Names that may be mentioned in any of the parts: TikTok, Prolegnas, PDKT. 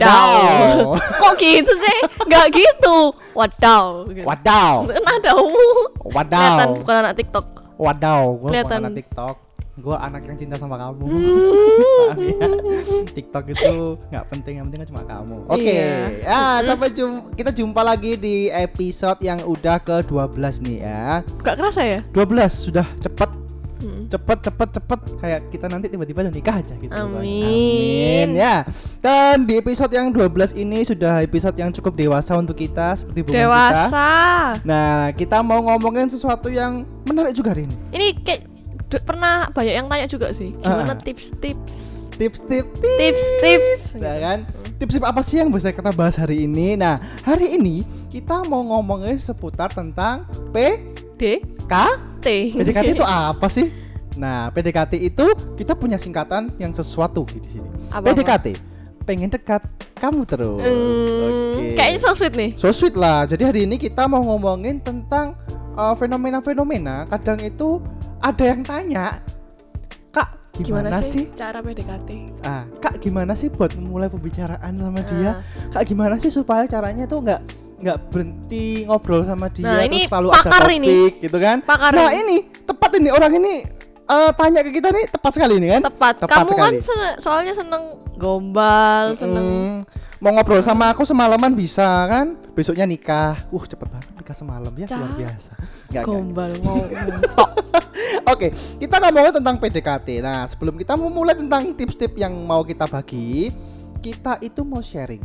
Wadaw. Kok gitu sih? Gak gitu. Wadaw. Wadaw. Nadaw. Wadaw. Kelihatan bukan anak TikTok. Wadaw. Gue bukan anak TikTok. Gue anak yang cinta sama kamu. Ya. TikTok itu gak penting, yang penting cuma kamu. Oke. Okay. Yeah. Ya, sampai kita jumpa lagi di episode yang udah ke-12 nih ya. Gak kerasa ya? 12 sudah cepet kayak kita nanti tiba-tiba udah nikah aja gitu. Amin ya. Dan di episode yang 12 ini sudah episode yang cukup dewasa untuk kita, seperti bukan dewasa kita. Nah, kita mau ngomongin sesuatu yang menarik juga hari ini. Ini kayak pernah banyak yang tanya juga sih, gimana tips-tips nah, kan? Tips-tips apa sih yang bisa kita bahas hari ini? Nah, hari ini kita mau ngomongin seputar tentang PDKT. PDKT itu apa sih? Nah, PDKT itu kita punya singkatan yang sesuatu di sini. PDKT, pengen dekat kamu terus. Okay. Kayaknya so sweet nih. So sweet lah. Jadi hari ini kita mau ngomongin tentang fenomena-fenomena. Kadang itu ada yang tanya, Kak, gimana sih cara PDKT? Kak, gimana sih buat memulai pembicaraan sama dia? Kak, gimana sih supaya caranya tuh nggak berhenti ngobrol sama dia, nah, terus selalu ada topik gitu kan. Nah ini tepat, ini orang ini tanya ke kita nih tepat sekali ini kan. Tepat kamu sekali. Kan soalnya seneng gombal, seneng mau ngobrol sama aku semalaman bisa kan, besoknya nikah. Cepet banget nikah semalam ya, luar biasa. Gombal mau mentok. Oke, kita ngomongin tentang PDKT. Nah, sebelum kita memulai tentang tips-tips yang mau kita bagi, kita itu mau sharing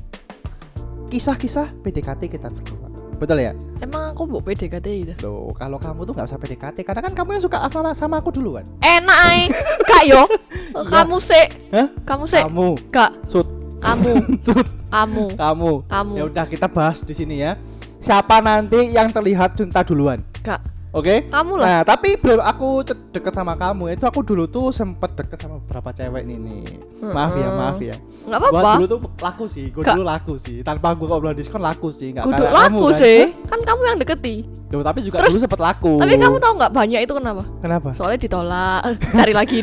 kisah-kisah PDKT kita berdua. Betul ya? Emang aku mau PDKT gitu? Loh, kalau kamu tuh gak usah PDKT, karena kan kamu yang suka sama aku duluan. Enak ay, Kak yo. Kamu. Ya udah kita bahas di sini ya. Siapa nanti yang terlihat cinta duluan? Kak. Oke. Kamu lah. Nah, tapi aku deket sama kamu itu, aku dulu tuh sempet deket sama beberapa cewek nih. Maaf ya. Enggak apa-apa. Gua dulu tuh laku sih. Tanpa gua ngobrol diskon laku sih. Enggak kalah kamu kan. Kan kamu yang deketi. Duh, tapi juga terus, dulu sempet laku. Tapi kamu tahu enggak banyak itu kenapa? Kenapa? Soalnya ditolak, cari lagi.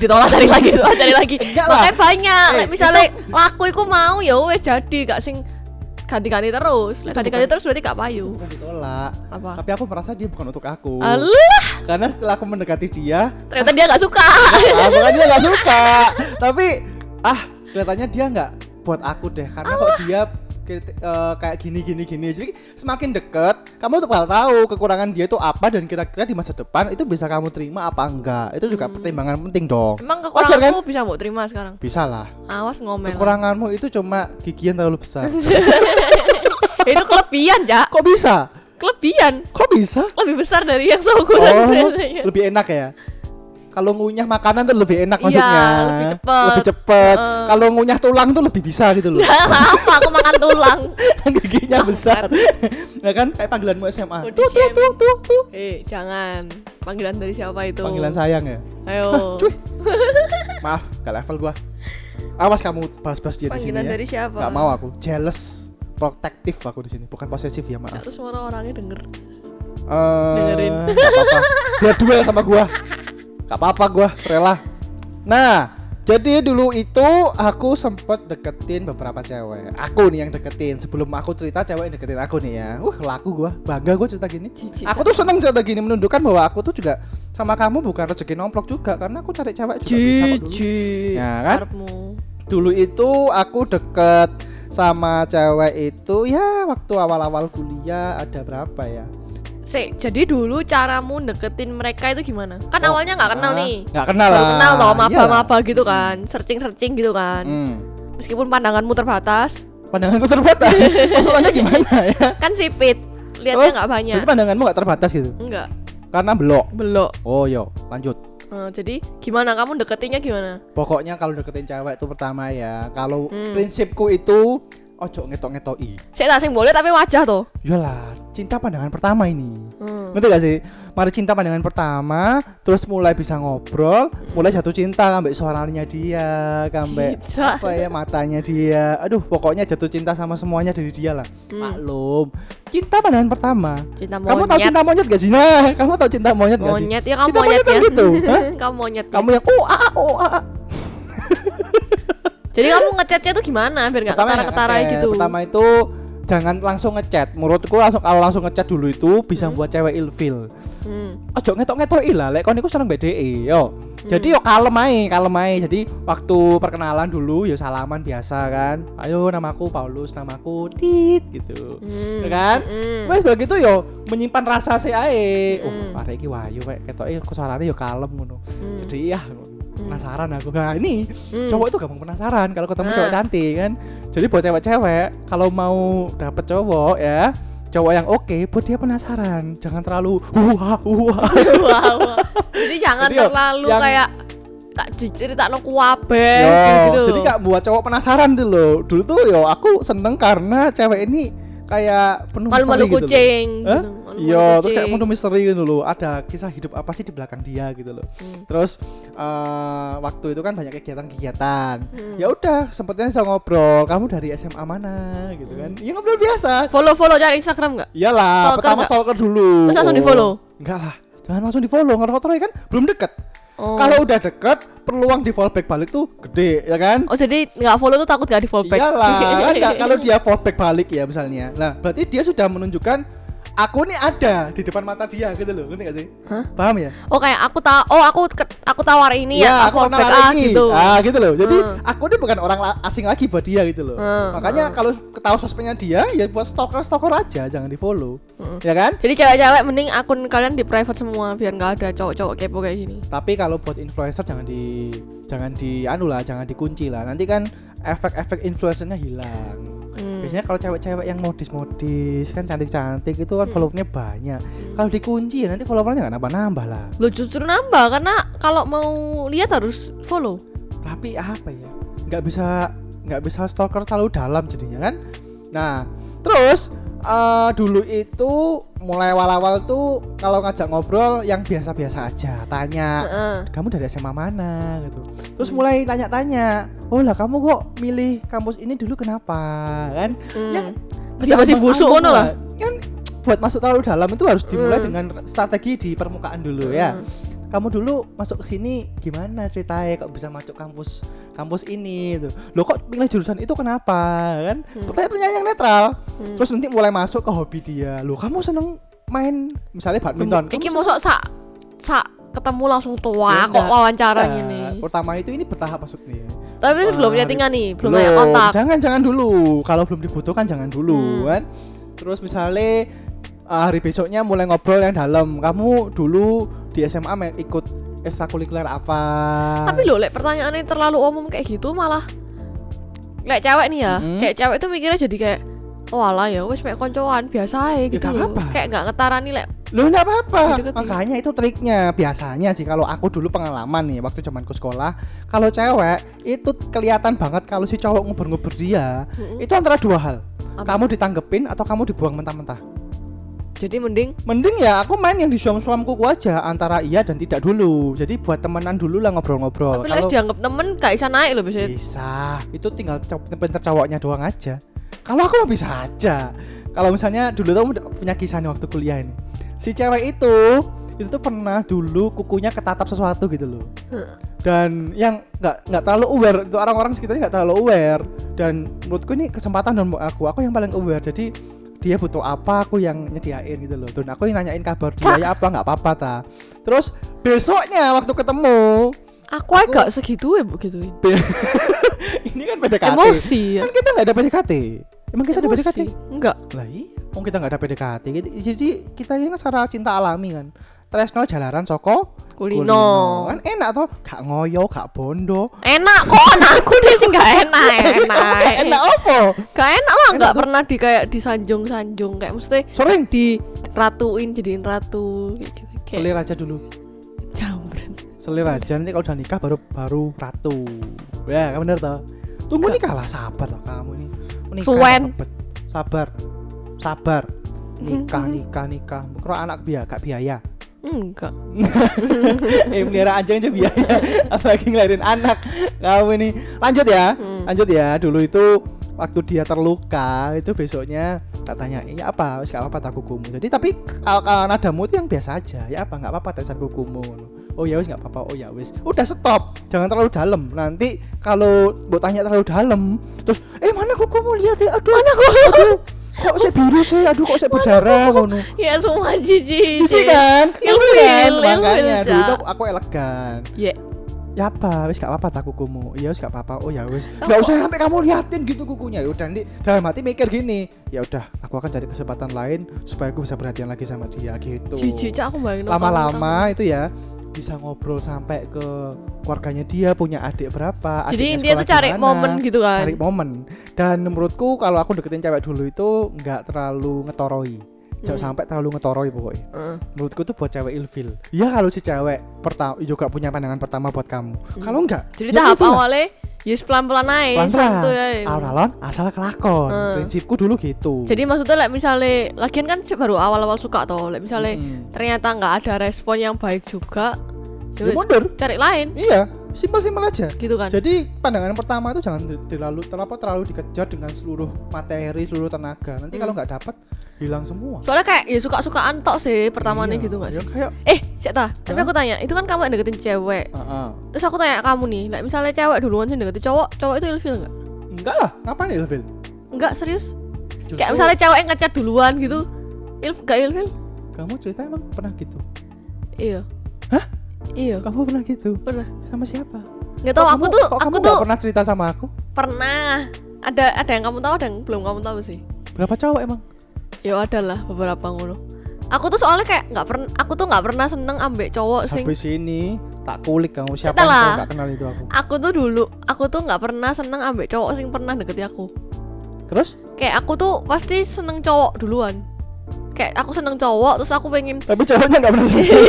Makanya banyak. Misalnya laku iku mau ya wes jadi gak sing ganti-ganti terus berarti gak payu. Bukan ditolak. Apa? Tapi aku merasa dia bukan untuk aku. Allah. Karena setelah aku mendekati dia, ternyata dia gak suka. Bukan dia gak suka. Tapi kelihatannya dia gak buat aku deh. Karena kok dia kayak gini. Jadi semakin deket, kamu tuh bakal tahu kekurangan dia itu apa, dan kira-kira di masa depan itu bisa kamu terima apa enggak. Itu juga pertimbangan penting dong. Emang kekuranganmu kan? Bisa mau terima sekarang? Bisa lah. Awas ngomel. Kekuranganmu itu cuma gigian terlalu besar. Itu kelebihan, Cak. Kok bisa? Kelebihan? Kok bisa? Lebih besar dari yang seukuran. Lebih enak ya? Kalau ngunyah makanan tuh lebih enak maksudnya. Iya, lebih cepet. Kalau ngunyah tulang tuh lebih bisa gitu loh. Apa aku makan tulang? Giginya besar. Nah kan kayak panggilanmu SMA. Tuh. Jangan. Panggilan dari siapa itu? Panggilan sayang ya. Ayo. Cuy. Maaf, gak level gua. Awas kamu bahas-bahas dia di sini. Panggilan dari siapa? Gak mau aku. Jealous, protektif aku di sini. Bukan posesif ya, maaf. Terus semua orangnya denger. Dengerin. Dia duel sama gua. Gak apa-apa gue, rela. Nah, jadi dulu itu aku sempet deketin beberapa cewek. Aku nih yang deketin. Sebelum aku cerita, cewek yang deketin aku nih ya. Laku gue, bangga gue cerita gini. Aku tuh seneng cerita gini, menunjukkan bahwa aku tuh juga sama kamu bukan rezeki nomplok juga. Karena aku cari cewek juga sama dulu. Ya kan? Dulu itu aku deket sama cewek itu ya waktu awal-awal kuliah, ada berapa ya? Jadi dulu caramu deketin mereka itu gimana? Kan awalnya gak kenal nih. Gak kenal lah. Baru kenal loh, maba-maba gitu kan. Searching gitu kan. Meskipun pandanganmu terbatas. Maksudnya gimana ya? Kan sipit. Lihatnya gak banyak. Jadi pandanganmu gak terbatas gitu? Enggak. Karena belok. Oh iya, lanjut. Jadi gimana? Kamu deketinnya gimana? Pokoknya kalau deketin cewek itu pertama ya, kalau prinsipku itu ojo ngetok-ngetoki. Saya tak sing boleh tapi wajah toh. Iyalah, cinta pandangan pertama ini. Ngerti gak sih? Mari cinta pandangan pertama, terus mulai bisa ngobrol, mulai jatuh cinta ambek suaranya dia, ambek apa ya matanya dia. Aduh, pokoknya jatuh cinta sama semuanya dari dia lah. Maklum. Cinta pandangan pertama. Cinta monyet. Kamu tahu cinta monyet gak sih? Nah, kamu tahu cinta monyet gak sih? Monyet ya, kamu monyet gitu. Kamu monyet. Kamu yang Jadi kamu ngechatnya tuh gimana biar nggak ketara-ketara gitu? Pertama itu jangan langsung ngechat. Menurutku kalau langsung ngechat dulu itu bisa buat cewek ilfil. Ojo ngetok-ngetoki lah. Lek kon iku seneng BDE yo. Jadi yo kalem ae. Jadi waktu perkenalan dulu yo salaman biasa kan. Ayo namaku Paulus, namaku Tit gitu. Kan? Wes begitu yo menyimpan rasa se ae. Arek iki wayu wek ketoke suarane yo kalem ngono. Jadi ya penasaran aku. Nah, ini cowok itu gampang penasaran kalau ketemu cowok cantik kan. Jadi buat cewek-cewek kalau mau dapet cowok ya, cowok yang oke, buat dia penasaran. Jangan terlalu Jadi jangan terlalu kayak tak cerita no kuabe gitu. Jadi gak buat cowok penasaran tuh loh. Dulu tuh yo aku seneng karena cewek ini kayak penuh misteri gitu. Iya, terus kayak penuh misteri gitu loh. Ada kisah hidup apa sih di belakang dia gitu loh. Terus waktu itu kan banyak kegiatan-kegiatan. Ya udah, sempetnya saya ngobrol. Kamu dari SMA mana gitu kan? Ya ngobrol biasa. Follow-follow cari Instagram enggak? Iyalah, pertama stalker dulu. Terus langsung di-follow? Enggak lah. Jangan langsung di-follow, ngerokotro kan belum deket. Kalau udah deket, peluang di fallback balik tuh gede, ya kan? Oh, jadi nggak follow tuh takut nggak di fallback? Iyalah, kan nggak, kalau dia fallback balik ya misalnya. Nah, berarti dia sudah menunjukkan aku nih ada di depan mata dia gitu loh, ngerti nggak sih? Hah? Paham ya? Oh, kayak aku tawar ini ya, aku fallback lagi. Gitu. Ah, gitu loh. Jadi aku ini bukan orang asing lagi buat dia gitu loh. Makanya kalau ketahuan sosmednya dia, ya buat stalker aja, jangan di follow, ya kan? Jadi cewek-cewek mending akun kalian di private semua biar nggak ada cowok-cowok kepo kayak gini. Tapi kalau buat influencer jangan dikunci lah. Nanti kan efek-efek influencernya hilang. Biasanya kalau cewek-cewek yang modis-modis kan cantik-cantik itu kan followernya banyak. Kalau dikunci ya nanti followernya nggak nambah-nambah lah. Lo justru nambah karena kalau mau lihat harus follow. Tapi apa ya? Nggak bisa stalker terlalu dalam jadinya kan. Nah terus dulu itu mulai awal-awal tuh kalau ngajak ngobrol yang biasa-biasa aja, tanya kamu dari SMA mana gitu. Terus mulai tanya-tanya, oh lah kamu kok milih kampus ini dulu kenapa kan? Yang masih busuk ono lah. Kan buat masuk terlalu dalam itu harus dimulai dengan strategi di permukaan dulu ya. Kamu dulu masuk ke sini gimana ceritanya kok bisa masuk kampus ini tuh. Loh kok pilih jurusan itu kenapa kan? Pertanyaan yang netral. Terus nanti mulai masuk ke hobi dia. Loh kamu seneng main misalnya badminton. Iki mosok sak ketemu langsung tua ya, kok wawancara gini. Pertama ini bertahap maksudnya. Tapi belum chattingan nih, belum ada kontak. Jangan dulu. Kalau belum dibutuhkan jangan dulu kan. Terus misalnya hari besoknya mulai ngobrol yang dalam. Kamu dulu di SMA ikut ekstrakurikuler apa? Tapi lho, pertanyaannya terlalu umum kayak gitu malah kayak cewek nih ya. Kayak cewek itu mikirnya jadi kayak walah ya wis mek koncoan biasa ae gitu. Kayak enggak ngetarani lek. Lho enggak apa-apa. Makanya itu triknya. Biasanya sih kalau aku dulu pengalaman nih waktu zamanku sekolah, kalau cewek itu kelihatan banget kalau si cowok ngubur-ngubur dia, itu antara dua hal. Apa? Kamu ditanggepin atau kamu dibuang mentah-mentah. Jadi mending ya aku main yang di suam-suam kuku aja antara iya dan tidak dulu. Jadi buat temenan dulu lah ngobrol-ngobrol. Tapi kalau dianggap temen gak bisa naik loh biasanya. Bisa. Itu tinggal pinter cowoknya doang aja. Kalau aku mah bisa aja. Kalau misalnya dulu tuh punya kisah nih waktu kuliah ini. Si cewek itu tuh pernah dulu kukunya ketatap sesuatu gitu loh. Dan yang nggak terlalu aware itu orang-orang sekitarnya nggak terlalu aware. Dan menurutku ini kesempatan dan aku yang paling aware. Jadi dia butuh apa aku yang nyediain gitu loh. Dan aku yang nanyain kabar dia ya apa enggak apa-apa ta. Terus besoknya waktu ketemu aku agak segitu ya begituin. Ini kan PDKT. Emosi ya. Kan kita enggak ada PDKT. Emang kita ada PDKT? Enggak. Lah iya, emang kita enggak ada PDKT. Jadi kita ini kan secara cinta alami kan. Tresno jalaran soko kulino. Kan enak toh, gak ngoyo, gak bondo. Enak kok, aku nih sih gak enak. Enak opo? Gak enak lah, gak pernah di kayak disanjung-sanjung kayak mesti sering diratuin jadiin ratu gitu. Selir aja dulu. Jambret. Selir aja nanti kalau udah nikah baru ratu. Ya, bener toh. Tunggu nikah lah, sabar lah kamu ini. Suwen. Sabar. Nikah. Kok anak gak biaya. Enggak. Melihara anjing aja biaya, apalagi ngelahirin anak. Kamu ini lanjut ya. Dulu itu waktu dia terluka itu besoknya tak tanya, ya apa? Wis gak apa-apa tak kukumu. Jadi tapi nadamu itu yang biasa aja. Ya apa? Gak apa-apa tak kukumu. oh ya wis nggak apa-apa, oh ya wis, udah stop, jangan terlalu dalam. Nanti kalau mau tanya terlalu dalam, terus mana kok kamu lihat ya, aduh mana kok, aduh kok saya biru sih, aduh kok saya berdarah kono. Ya semua jijik. Jijik kan? Ilfil, makanya dulu tuh aku elegan. Ya. Ya apa, wis gak apa-apa tak kukumu. Ya wis gak apa-apa. Oh ya wis. Enggak usah sampai kamu liatin gitu kukunya. Ya udah nanti dalam hati mikir gini. Ya udah, aku akan cari kesempatan lain supaya aku bisa perhatian lagi sama dia gitu. Jijik aku bayangin. Lama-lama itu ya bisa ngobrol sampai ke keluarganya, dia punya adik berapa, jadi dia tuh cari momen gitu kan, cari momen. Dan menurutku kalau aku deketin cewek dulu itu nggak terlalu ngetoroi, jangan sampai terlalu ngetoroi pokoknya. Menurutku tuh buat cewek ilfil ya kalau si cewek pertama juga punya pandangan pertama buat kamu. Kalau enggak jadi ya tahap awalnya yes, pelan-pelan naik santuy ae. Awal-awal asal kelakon. Prinsipku dulu gitu. Jadi maksudnya like misalnya lagian kan baru awal-awal suka toh. Like misalnya ternyata enggak ada respon yang baik juga, ya mundur, cari lain. Iya, simpel-simpel aja. Gitu kan. Jadi pandangan pertama itu jangan terlalu dikejar dengan seluruh materi, seluruh tenaga. Nanti kalau enggak dapat hilang semua. Soalnya kayak ya suka-sukaan tok sih pertamanya iya, gitu enggak sih? Kayak, Cek ta, tapi aku tanya, itu kan kamu yang deketin cewek. Terus aku tanya kamu nih, like misalnya cewek duluan sih deketin cowok, cowok itu ilfil enggak? Enggak lah, ngapain ilfil? Enggak, serius. Justru, kayak misalnya cewek yang ngechat duluan gitu. Enggak ilfil? Kamu cerita emang pernah gitu? Iya. Hah? Iya. Kamu pernah gitu? Pernah. Sama siapa? Enggak tahu, aku tuh pernah cerita sama aku. Pernah. Ada yang kamu tahu, ada yang belum kamu tahu sih. Berapa cowok emang? Ya adalah beberapa ngono. Aku tuh soalnya kayak aku tuh nggak pernah seneng ambek cowok sing. Habis ini tak kulik kamu siapa yang nggak kenal itu aku. Aku tuh nggak pernah seneng ambek cowok sing pernah deketi aku. Terus? Kayak aku tuh pasti seneng cowok duluan. Kayak aku seneng cowok terus aku pengen. Tapi cowoknya nggak pernah seneng.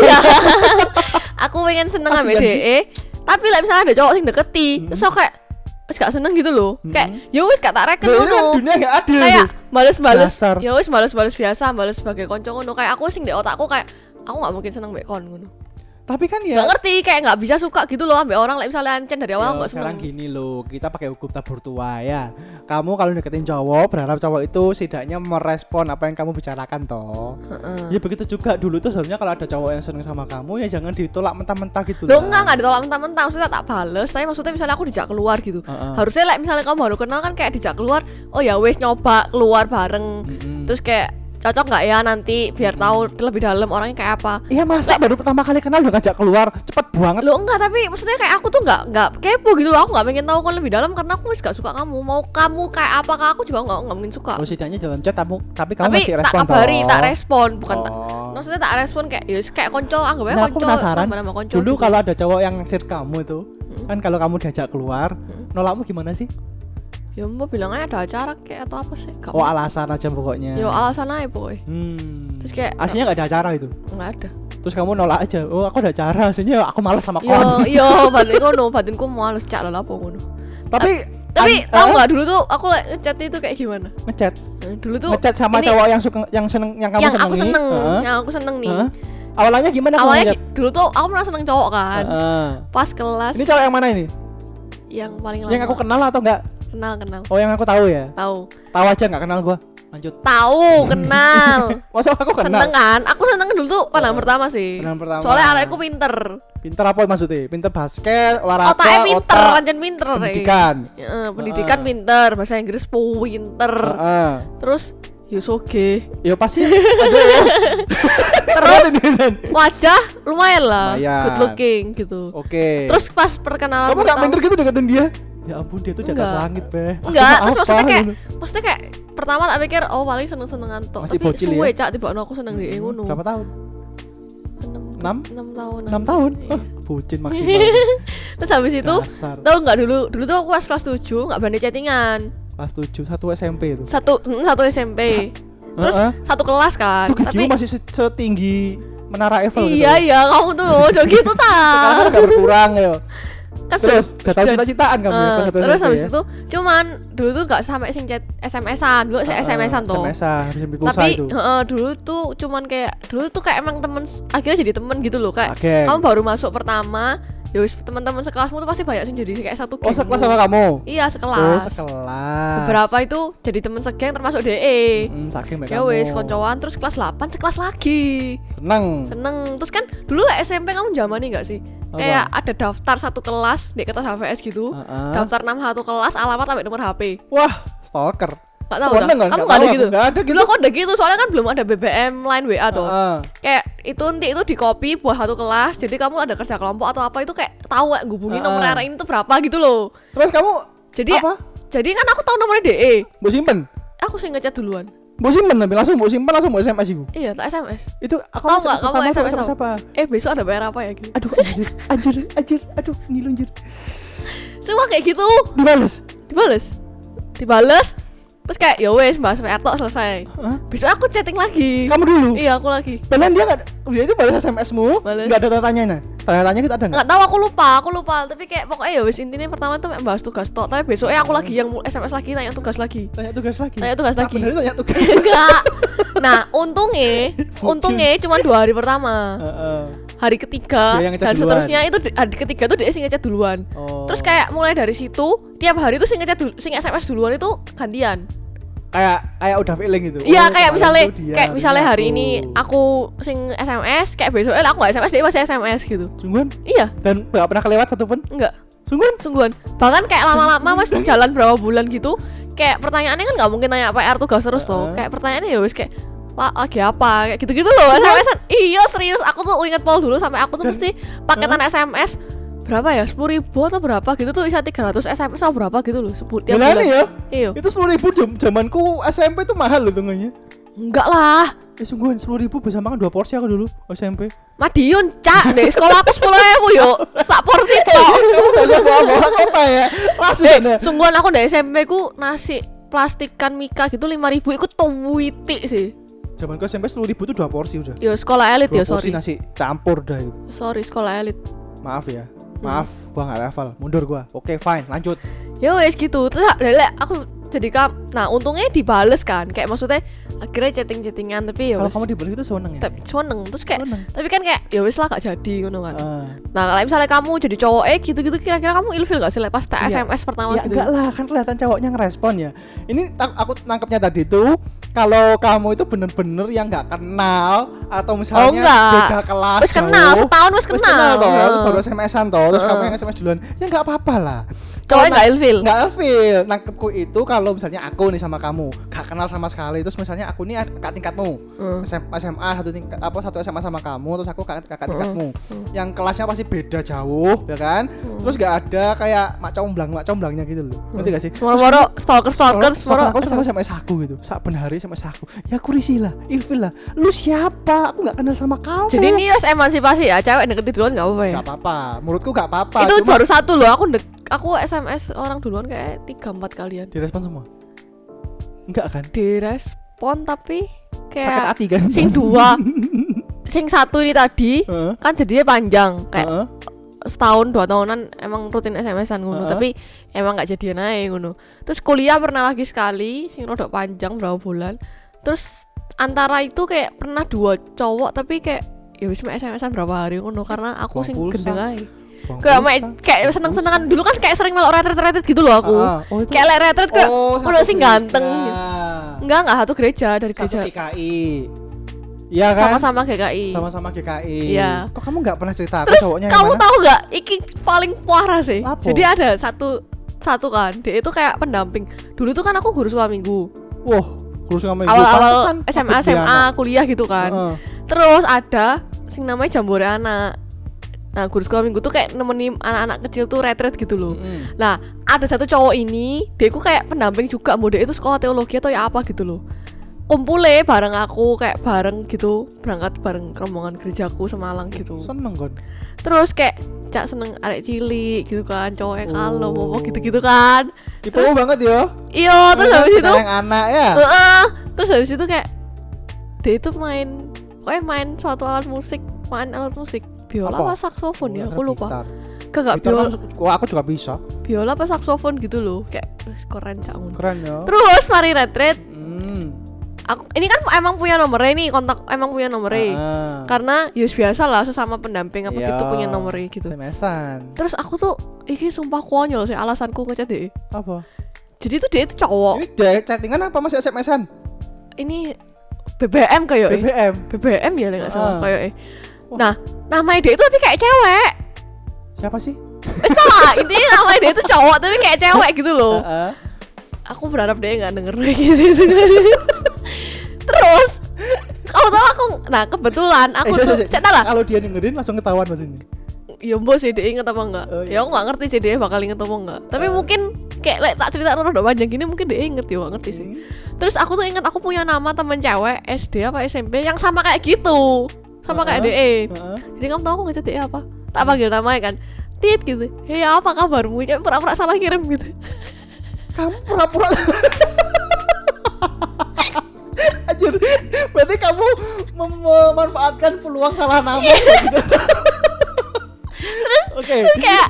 Aku pengen seneng ambek DE. Tapi lah misalnya ada cowok sing deketi, terus aku kayak gak seneng gitu loh. Kayak ya wis gak tak reken ngono. Dunia gak adil. Kayak bales-bales. Ya wis bales-bales biasa, bales sebagai kanca ngono. Kayak aku sing ndek otakku kayak aku gak mungkin seneng mbek kon ngono. Tapi kan ya gak ngerti kayak gak bisa suka gitu loh ambek orang, like misalnya ancen dari awal kok seneng. Sekarang gini loh, kita pakai hukum tabur tuai ya. Kamu kalau deketin cowok berharap cowok itu setidaknya merespon apa yang kamu bicarakan toh. Ya begitu juga dulu tuh sebenarnya kalau ada cowok yang seneng sama kamu ya jangan ditolak mentah-mentah gitu loh. Enggak ditolak mentah-mentah, maksudnya tak bales, tapi maksudnya misalnya aku dijak keluar gitu. Harusnya like misalnya kamu baru kenal kan kayak dijak keluar, oh ya wes nyoba keluar bareng. Terus kayak cocok nggak ya nanti biar tahu lebih dalam orangnya kayak apa. Iya masa baru pertama kali kenal udah ngajak keluar, cepet banget. Loh enggak, tapi maksudnya kayak aku tuh nggak kepo gitu loh. Aku nggak pengen tahu kan lebih dalam karena aku masih gak suka kamu. Mau kamu kayak apa aku juga nggak mungkin suka. Terus tidaknya dalam chat tapi kamu masih respon. Tapi tak respon bukan. Maksudnya tak respon kayak yes, kayak konco anggap aja konco. Nah aku penasaran konco dulu gitu. Kalau ada cowok yang naksir kamu itu kan kalau kamu diajak keluar nolakmu gimana sih? Ya mau bilang aja ada acara kayak atau apa sih? Gak alasan aja pokoknya. Ya alasan aja pokoknya. Terus kayak aslinya gak ada acara itu? Gak ada. Terus kamu nolak aja. Oh aku ada acara, aslinya aku malas sama kon. Yo batinku malas cak lho apa ngono. Tapi tahu enggak dulu tuh aku ngechat itu kayak gimana? Ngechat. Dulu tuh ngechat sama cowok yang suka yang seneng yang kamu senengi. Yang aku seneng nih. Awalnya gimana kamu ngechat? Dulu tuh aku pernah seneng cowok kan. Pas kelas. Ini cowok yang mana ini? Yang paling lama. Yang aku kenal atau enggak? Kenal. Oh yang aku tahu ya? Tahu aja nggak kenal gue. Lanjut. Tahu, kenal. Masa aku kenal? Seneng kan? Aku seneng dulu tuh pandangan pertama sih. Soalnya anakku pinter. Pinter apa maksudnya? Pinter basket, olahraga, otaknya pinter, lanjut pinter. Pendidikan. Pendidikan pinter, bahasa Inggris pinter. Terus yo soge. Yo pasti. Terus wajah lumayan lah, good looking gitu. Oke. Terus pas perkenalan. Kamu nggak pinter gitu deketin dia? Ya ampun dia tuh jatuh langit beh. Enggak, terus maksudnya kayak pertama tak mikir oh paling seneng-senengan tok. Tapi suwe ya? Cak tiba aku seneng dhek ngono. Berapa tahun? 6 tahun. Iya. Bucin maksimal. Terus habis itu tahu enggak dulu tuh aku kelas 7 enggak berani chattingan. Kelas 7 1 SMP itu. Satu SMP. Terus satu kelas kan. Duh, tapi masih setinggi Menara Eiffel gitu. Iya, kamu tuh loh, jauh gitu ta. Sekarang enggak berkurang ya. Terus udah tahu cita-citaan kamu ya. Terus habis itu cuman dulu tuh enggak sampai sing chat SMS-an. Dulu SMS-an tuh. SMS-an habis itu. Tapi dulu tuh cuman kayak dulu tuh kayak emang temen akhirnya jadi temen gitu loh kayak. Kamu baru masuk pertama Ya wis, teman-teman sekelasmu tuh pasti banyak sih jadi kayak satu geng. Oh, sekelas sama kamu? Iya, sekelas. Oh, sekelas. Beberapa itu jadi teman segeng termasuk DE. Saking baik. Ya wis, koncoan terus kelas 8 sekelas lagi. Seneng. Seneng. Terus kan dulu lah SMP kamu zaman ini enggak sih? Kayak ada daftar satu kelas di kertas HVS gitu. Daftar nama satu kelas, alamat sampai nomor HP. Wah, stalker. Enggak tahu. Kamu enggak ada gitu. Enggak ada gitu. Dulu kok ada gitu, soalnya kan belum ada BBM, Line, WA tuh. Kayak itu nanti itu di copy buat satu kelas. Jadi kamu ada kerja kelompok atau apa itu kayak tahu ngubungin nomor arah ini tuh berapa gitu loh. Terus kamu jadi apa? Jadi kan aku tahu nomornya DE. Mbok simpen. Aku sih ngechat duluan. Mbok simpen tapi langsung mbok SMS iku. Iya, tak SMS. Itu aku tahu enggak kamu SMS siapa? Besok ada bayar apa ya gitu. Aduh, anjir. Aduh, ngilunjir. Semua kayak gitu. Dibales. Terus kayak ya wes bahas etok selesai. Besok aku chatting lagi. Kamu dulu. Iya, aku lagi. Padahal dia itu balas SMS-mu, enggak ada tanya-tanyanya. Tanya-tanya kita ada enggak? Enggak tahu, aku lupa. Tapi kayak pokoknya ya wes intinya pertama tuh bahas tugas tok. Tapi besoknya aku lagi yang SMS lagi, tanya tugas lagi. Benar tanya tugas. Enggak. Nah, untungnya cuma 2 hari pertama. Hari ketiga dan seterusnya itu hari ketiga tuh dia sing ngechat duluan. Terus kayak mulai dari situ tiap hari tuh sing SMS duluan itu gantian. Kayak udah feeling gitu. Iya, kayak misalnya hari ini aku sing SMS, kayak besok aku enggak SMS, dia masih SMS gitu. Sungguhan? Iya. Dan enggak pernah kelewat satu pun? Enggak. Sungguhan. Bahkan kayak lama-lama Mas jalan berapa bulan gitu, kayak pertanyaannya kan enggak mungkin nanya PR tugas terus toh. Kayak pertanyaannya ya wis kayak lagi apa kayak gitu-gitu loh. SMS-an. Iya serius, aku tuh inget Paul dulu sampai aku tuh mesti paketan SMS berapa ya 10.000 atau berapa gitu tuh bisa 300 SMS atau berapa gitu loh tiap bulan. Ya? Iya. Itu 10.000 zamanku SMP tuh mahal loh tengahnya. Enggak lah. Sungguhan 10.000 bisa makan 2 porsi aku dulu SMP. Madiun cak deh sekolah aku 10.000 yuk. Sak porsi tok. Saya bawa kota ya. Sungguhan aku dari SMP ku nasi plastikan Mika gitu 5.000 ikut tuwitik sih. Zaman kau SMP 10.000 itu 2 porsi udah. Yo sekolah elit ya, sorry. 2 porsi nasi campur dah itu. Sorry sekolah elit. Maaf ya. Maaf, gua enggak hafal. Mundur gua. Oke, fine, lanjut. Ya wes gitu. Terus lelek aku jadi nah, untungnya dibales kan. Kayak maksudnya akhirnya chatting-chattingan tapi ya wes. Kalau kamu dibales itu seneng ya. Seneng. Terus kayak tapi kan kayak ya wes lah gak jadi ngono kan. Nah, kalau misalnya kamu jadi cowok gitu-gitu kira-kira kamu ilfil gak sih pas SMS pertama gitu? Ya enggak lah, kan kelihatan cowoknya ngerespon ya. Ini aku nangkepnya tadi tuh kalau kamu itu bener-bener yang gak kenal atau misalnya beda kelas terus kenal, jauh, setahun terus kenal toh, terus baru SMS-an toh, terus kamu yang SMS duluan ya gak apa-apa lah cowoknya gak ilfil nangkepku itu kalau misalnya aku nih sama kamu gak kenal sama sekali, terus misalnya aku nih kakak tingkatmu SMA satu SMA sama kamu, terus aku kakak tingkatmu yang kelasnya pasti beda jauh ya kan, terus gak ada kayak mak comblangnya gitu loh ngerti gak sih? Semua stalker aku selalu SMS aku gitu, saat benhari sama aku. Ya aku risih lah, ilfil lah. Lu siapa? Aku enggak kenal sama kamu. Jadi ini wes emansipasi ya, cewek deketin duluan enggak apa-apa ya? Enggak apa-apa. Menurutku enggak apa-apa. Itu cuma baru satu loh, aku SMS orang duluan kayak 3-4 kalian. Direspon semua? Enggak kan? Direspon tapi kayak sakit hati kan. Sing 2. Sing 1 ini tadi kan jadinya panjang kayak setahun 2 tahunan emang rutin SMS-an ngono tapi emang gak jadian aja ngono. Terus kuliah pernah lagi sekali sing rodok panjang berapa bulan. Terus antara itu kayak pernah 2 cowok tapi kayak ya wis SMS-an berapa hari ngono karena aku sing gendeng aja. Kayak seneng-senengan dulu kan kayak sering melok retret gitu loh aku. Kayak lek retret kok ono sing ganteng. Enggak satu gereja dari gereja. Satu TKI. Iya kan? Sama-sama GKI. Iya. Kok kamu enggak pernah cerita aku cowoknya yang mana? Terus kamu tahu enggak? Iki paling parah sih. Lapo? Jadi ada satu kan, dia itu kayak pendamping. Dulu tuh kan aku guru sekolah minggu. Wah, guru sekolah minggu. Awal-awal SMA, kuliah gitu kan. Terus ada sing namanya jambore anak. Nah, guru sekolah minggu tuh kayak nemenin anak-anak kecil tuh retret gitu loh. Nah, ada satu cowok ini, dia itu kayak pendamping juga. Mode itu sekolah teologi atau ya apa gitu loh. Kumpule bareng aku kayak bareng gitu berangkat bareng rombongan gerejaku Semalang gitu. Seneng kan? Terus kayak cak seneng arek cilik gitu kan, cowok kalau mau gitu-gitu kan. Tipe banget ya. Iya, terus habis itu anak ya. Terus habis itu kayak dia itu main suatu alat musik, biola apa saksofon ya, aku lupa. Kagak biola. Aku juga bisa. Biola apa saksofon gitu loh, kayak keren cak. Keren ya. Terus mari retret Aku ini kan emang punya nomornya nih, kontak emang punya nomornya. Karena ya biasa lah sesama pendamping apa yo, gitu punya nomornya gitu. SMS-an. Terus aku tuh iki sumpah konyol sih alasanku ngechat dia. Apa? Jadi tuh dia itu cowok. Ini dia chattingan apa masih SMS-an? Ini BBM kayak BBM ya enggak salah kayak. Nah, namanya dia itu tapi kayak cewek. Siapa sih? Salah, intinya namanya dia itu cowok tapi kayak cewek gitu loh. Aku berharap dia enggak denger lagi sih sebenarnya. Terus kau tahu aku, nah kebetulan aku tuh kalau dia dengerin langsung ketahuan maksudnya. Ya mbok sih dia inget apa enggak? Oh, iya. Ya aku enggak ngerti sih dia bakal inget apa enggak. Tapi mungkin kayak tak cerita rodo panjang gini mungkin dia inget ya, enggak ngerti sih. Terus aku tuh inget aku punya nama teman cewek SD apa SMP yang sama kayak gitu. Sama kayak DE. Jadi kamu tahu aku ngechat DE apa? Tak panggil namanya kan. Tit gitu. "Hei, apa kabarmu?" Kayak pura-pura salah kirim gitu. Kamu pura-pura. Anjir, berarti kamu memanfaatkan peluang salah nama. Gitu. Terus kayak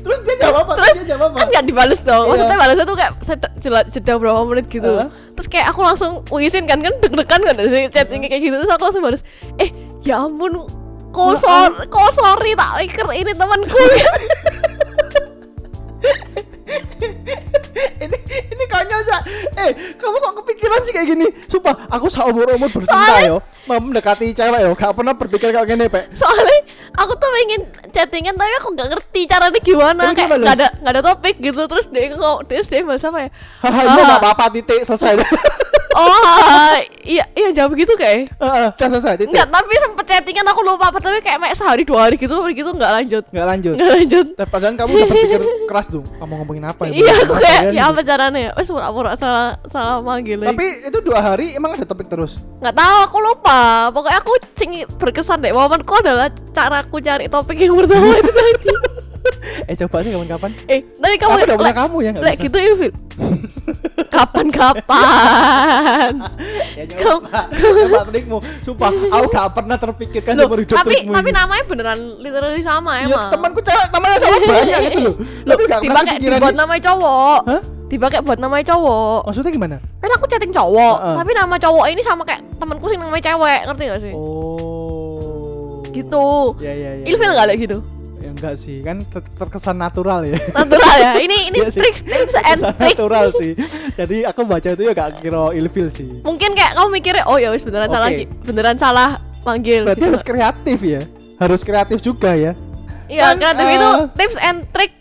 terus dia jawab apa? Terus dia jawab apa? Kan enggak dibalas dong. Maksudnya balasnya tuh kayak jeda berapa menit gitu. Terus kayak aku langsung ngisin kan deg-degan kan sih chat kayak gitu. Terus aku langsung balas, "Eh, ya ampun, sorry tak pikir ini temanku." Ini konyol aja. Kamu kok kepikiran sih kayak gini? Sumpah, aku seumur-umur bercinta yo, mendekati cewek yo, gak pernah berpikir kayak gini, Pak. Soalnya aku tuh pengen chattingan tapi aku gak ngerti caranya gimana. Kayak gak ada topik gitu. Terus dia bahas apa ya? Haha, gak apa-apa, titik, selesai. Iya jawab gitu kayak. Udah selesai titik. Enggak, tapi sempet chattingan aku lupa apa, tapi kayak sehari 2 hari gitu enggak lanjut. Padahal kamu udah berpikir keras dong, kamu ngomongin apa ya? Iya, aku kayak ya apa caranya ya? Wes pura-pura salah manggil. Tapi itu 2 hari emang ada topik terus. Enggak tahu, aku lupa. Pokoknya aku berkesan deh momenku adalah cara aku cari topik yang pertama itu tadi. Coba sih kapan-kapan. Tapi kamu udah punya kamu ya enggak? Kayak gitu ya, Fil. Kapan-kapan. Ya nyoba trikmu. Sumpah, aku gak pernah terpikirkan seumur hidup trikmu. Tapi namanya beneran literally sama emang. Ya temanku cewek namanya sama banyak gitu loh. Tapi gak pernah kepikiran buat namanya cowok. Hah? Dipakai buat namanya cowok. Maksudnya gimana? Kan aku chatting cowok, tapi nama cowok ini sama kayak temanku sing namanya cewek, ngerti gak sih? Oh. Gitu. Iya. Ilfil enggak kayak gitu? Ya enggak sih, kan terkesan natural ya. Natural ya. Ini trik bisa natural sih. Jadi aku baca itu ya gak kira ilfil sih. Mungkin kayak kamu mikirnya oh ya wis beneran salah manggil. Berarti harus kreatif ya. Harus kreatif juga ya. Iya, kreatif itu tips and trick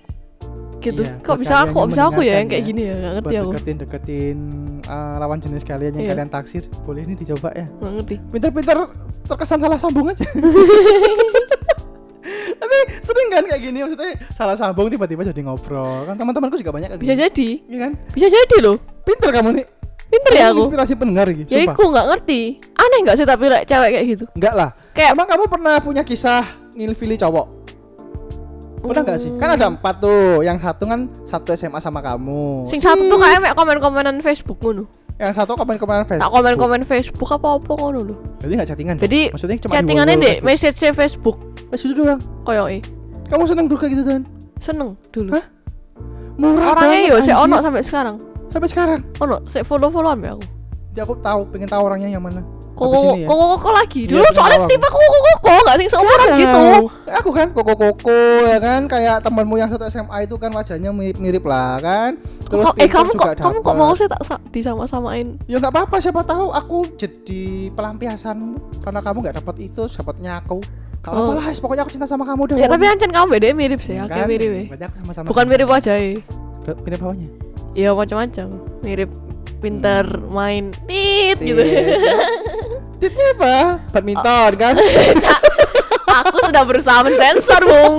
gitu. Iya, kok bisa aku ya yang kayak gini ya, enggak ngerti aku. Deketin lawan jenis kalian yang kalian taksir. Boleh ini dicoba ya. Enggak ngerti. Pinter-pinter terkesan salah sambung aja. Tapi sering kan kayak gini, maksudnya salah sambung tiba-tiba jadi ngobrol kan, teman-temanku juga banyak bisa gini. Jadi iya kan bisa jadi loh, pinter kamu nih, pinter ya aku inspirasi pendengar gitu ya. Aku nggak ngerti aneh nggak sih tapi cewek kayak gitu nggak lah kayak. Emang kamu pernah punya kisah ngilfili cowok pernah nggak sih? Kan ada 4 tuh, yang satu kan satu SMA sama kamu, sing satu tuh kayak komen-komenan Facebook ngono. Yang satu komen-komenan Facebook. Tak komen-komen Facebook apa-apa ngono lho. Jadi enggak chattingan. Jadi maksudnya cuma chattingannya di message Facebook. Wes itu doang. Koyoke. Kamu seneng dulu kayak gitu, Dan? Seneng dulu. Hah? Murah banget. Orangnya yo sik ono sampai sekarang. Sampai sekarang. Ono sik follow-followan ya aku. Jadi aku pengen tahu orangnya yang mana. Koko lagi. Dulu ya, soalnya tipe koko enggak sing seumuran gitu. Aku kan koko ya kan, kayak temanmu yang satu SMA itu kan wajahnya mirip lah kan. Terus kamu kok mau sih tak disama-samain? Ya enggak apa-apa, siapa tahu aku jadi pelampiasanmu karena kamu enggak dapat itu, dapatnya aku. Kalau apalah, pokoknya aku cinta sama kamu udah. Ya tapi ancen kamu bedanya mirip sih, oke kan? Mirip. Berarti aku sama-sama. Bukan mirip wajahnya. Mirip bawahnya. Iya, macam-macam. Mirip pinter main tit gitu. Titnya apa? Badminton kan? Aku sudah berusaha mensensor, Bung.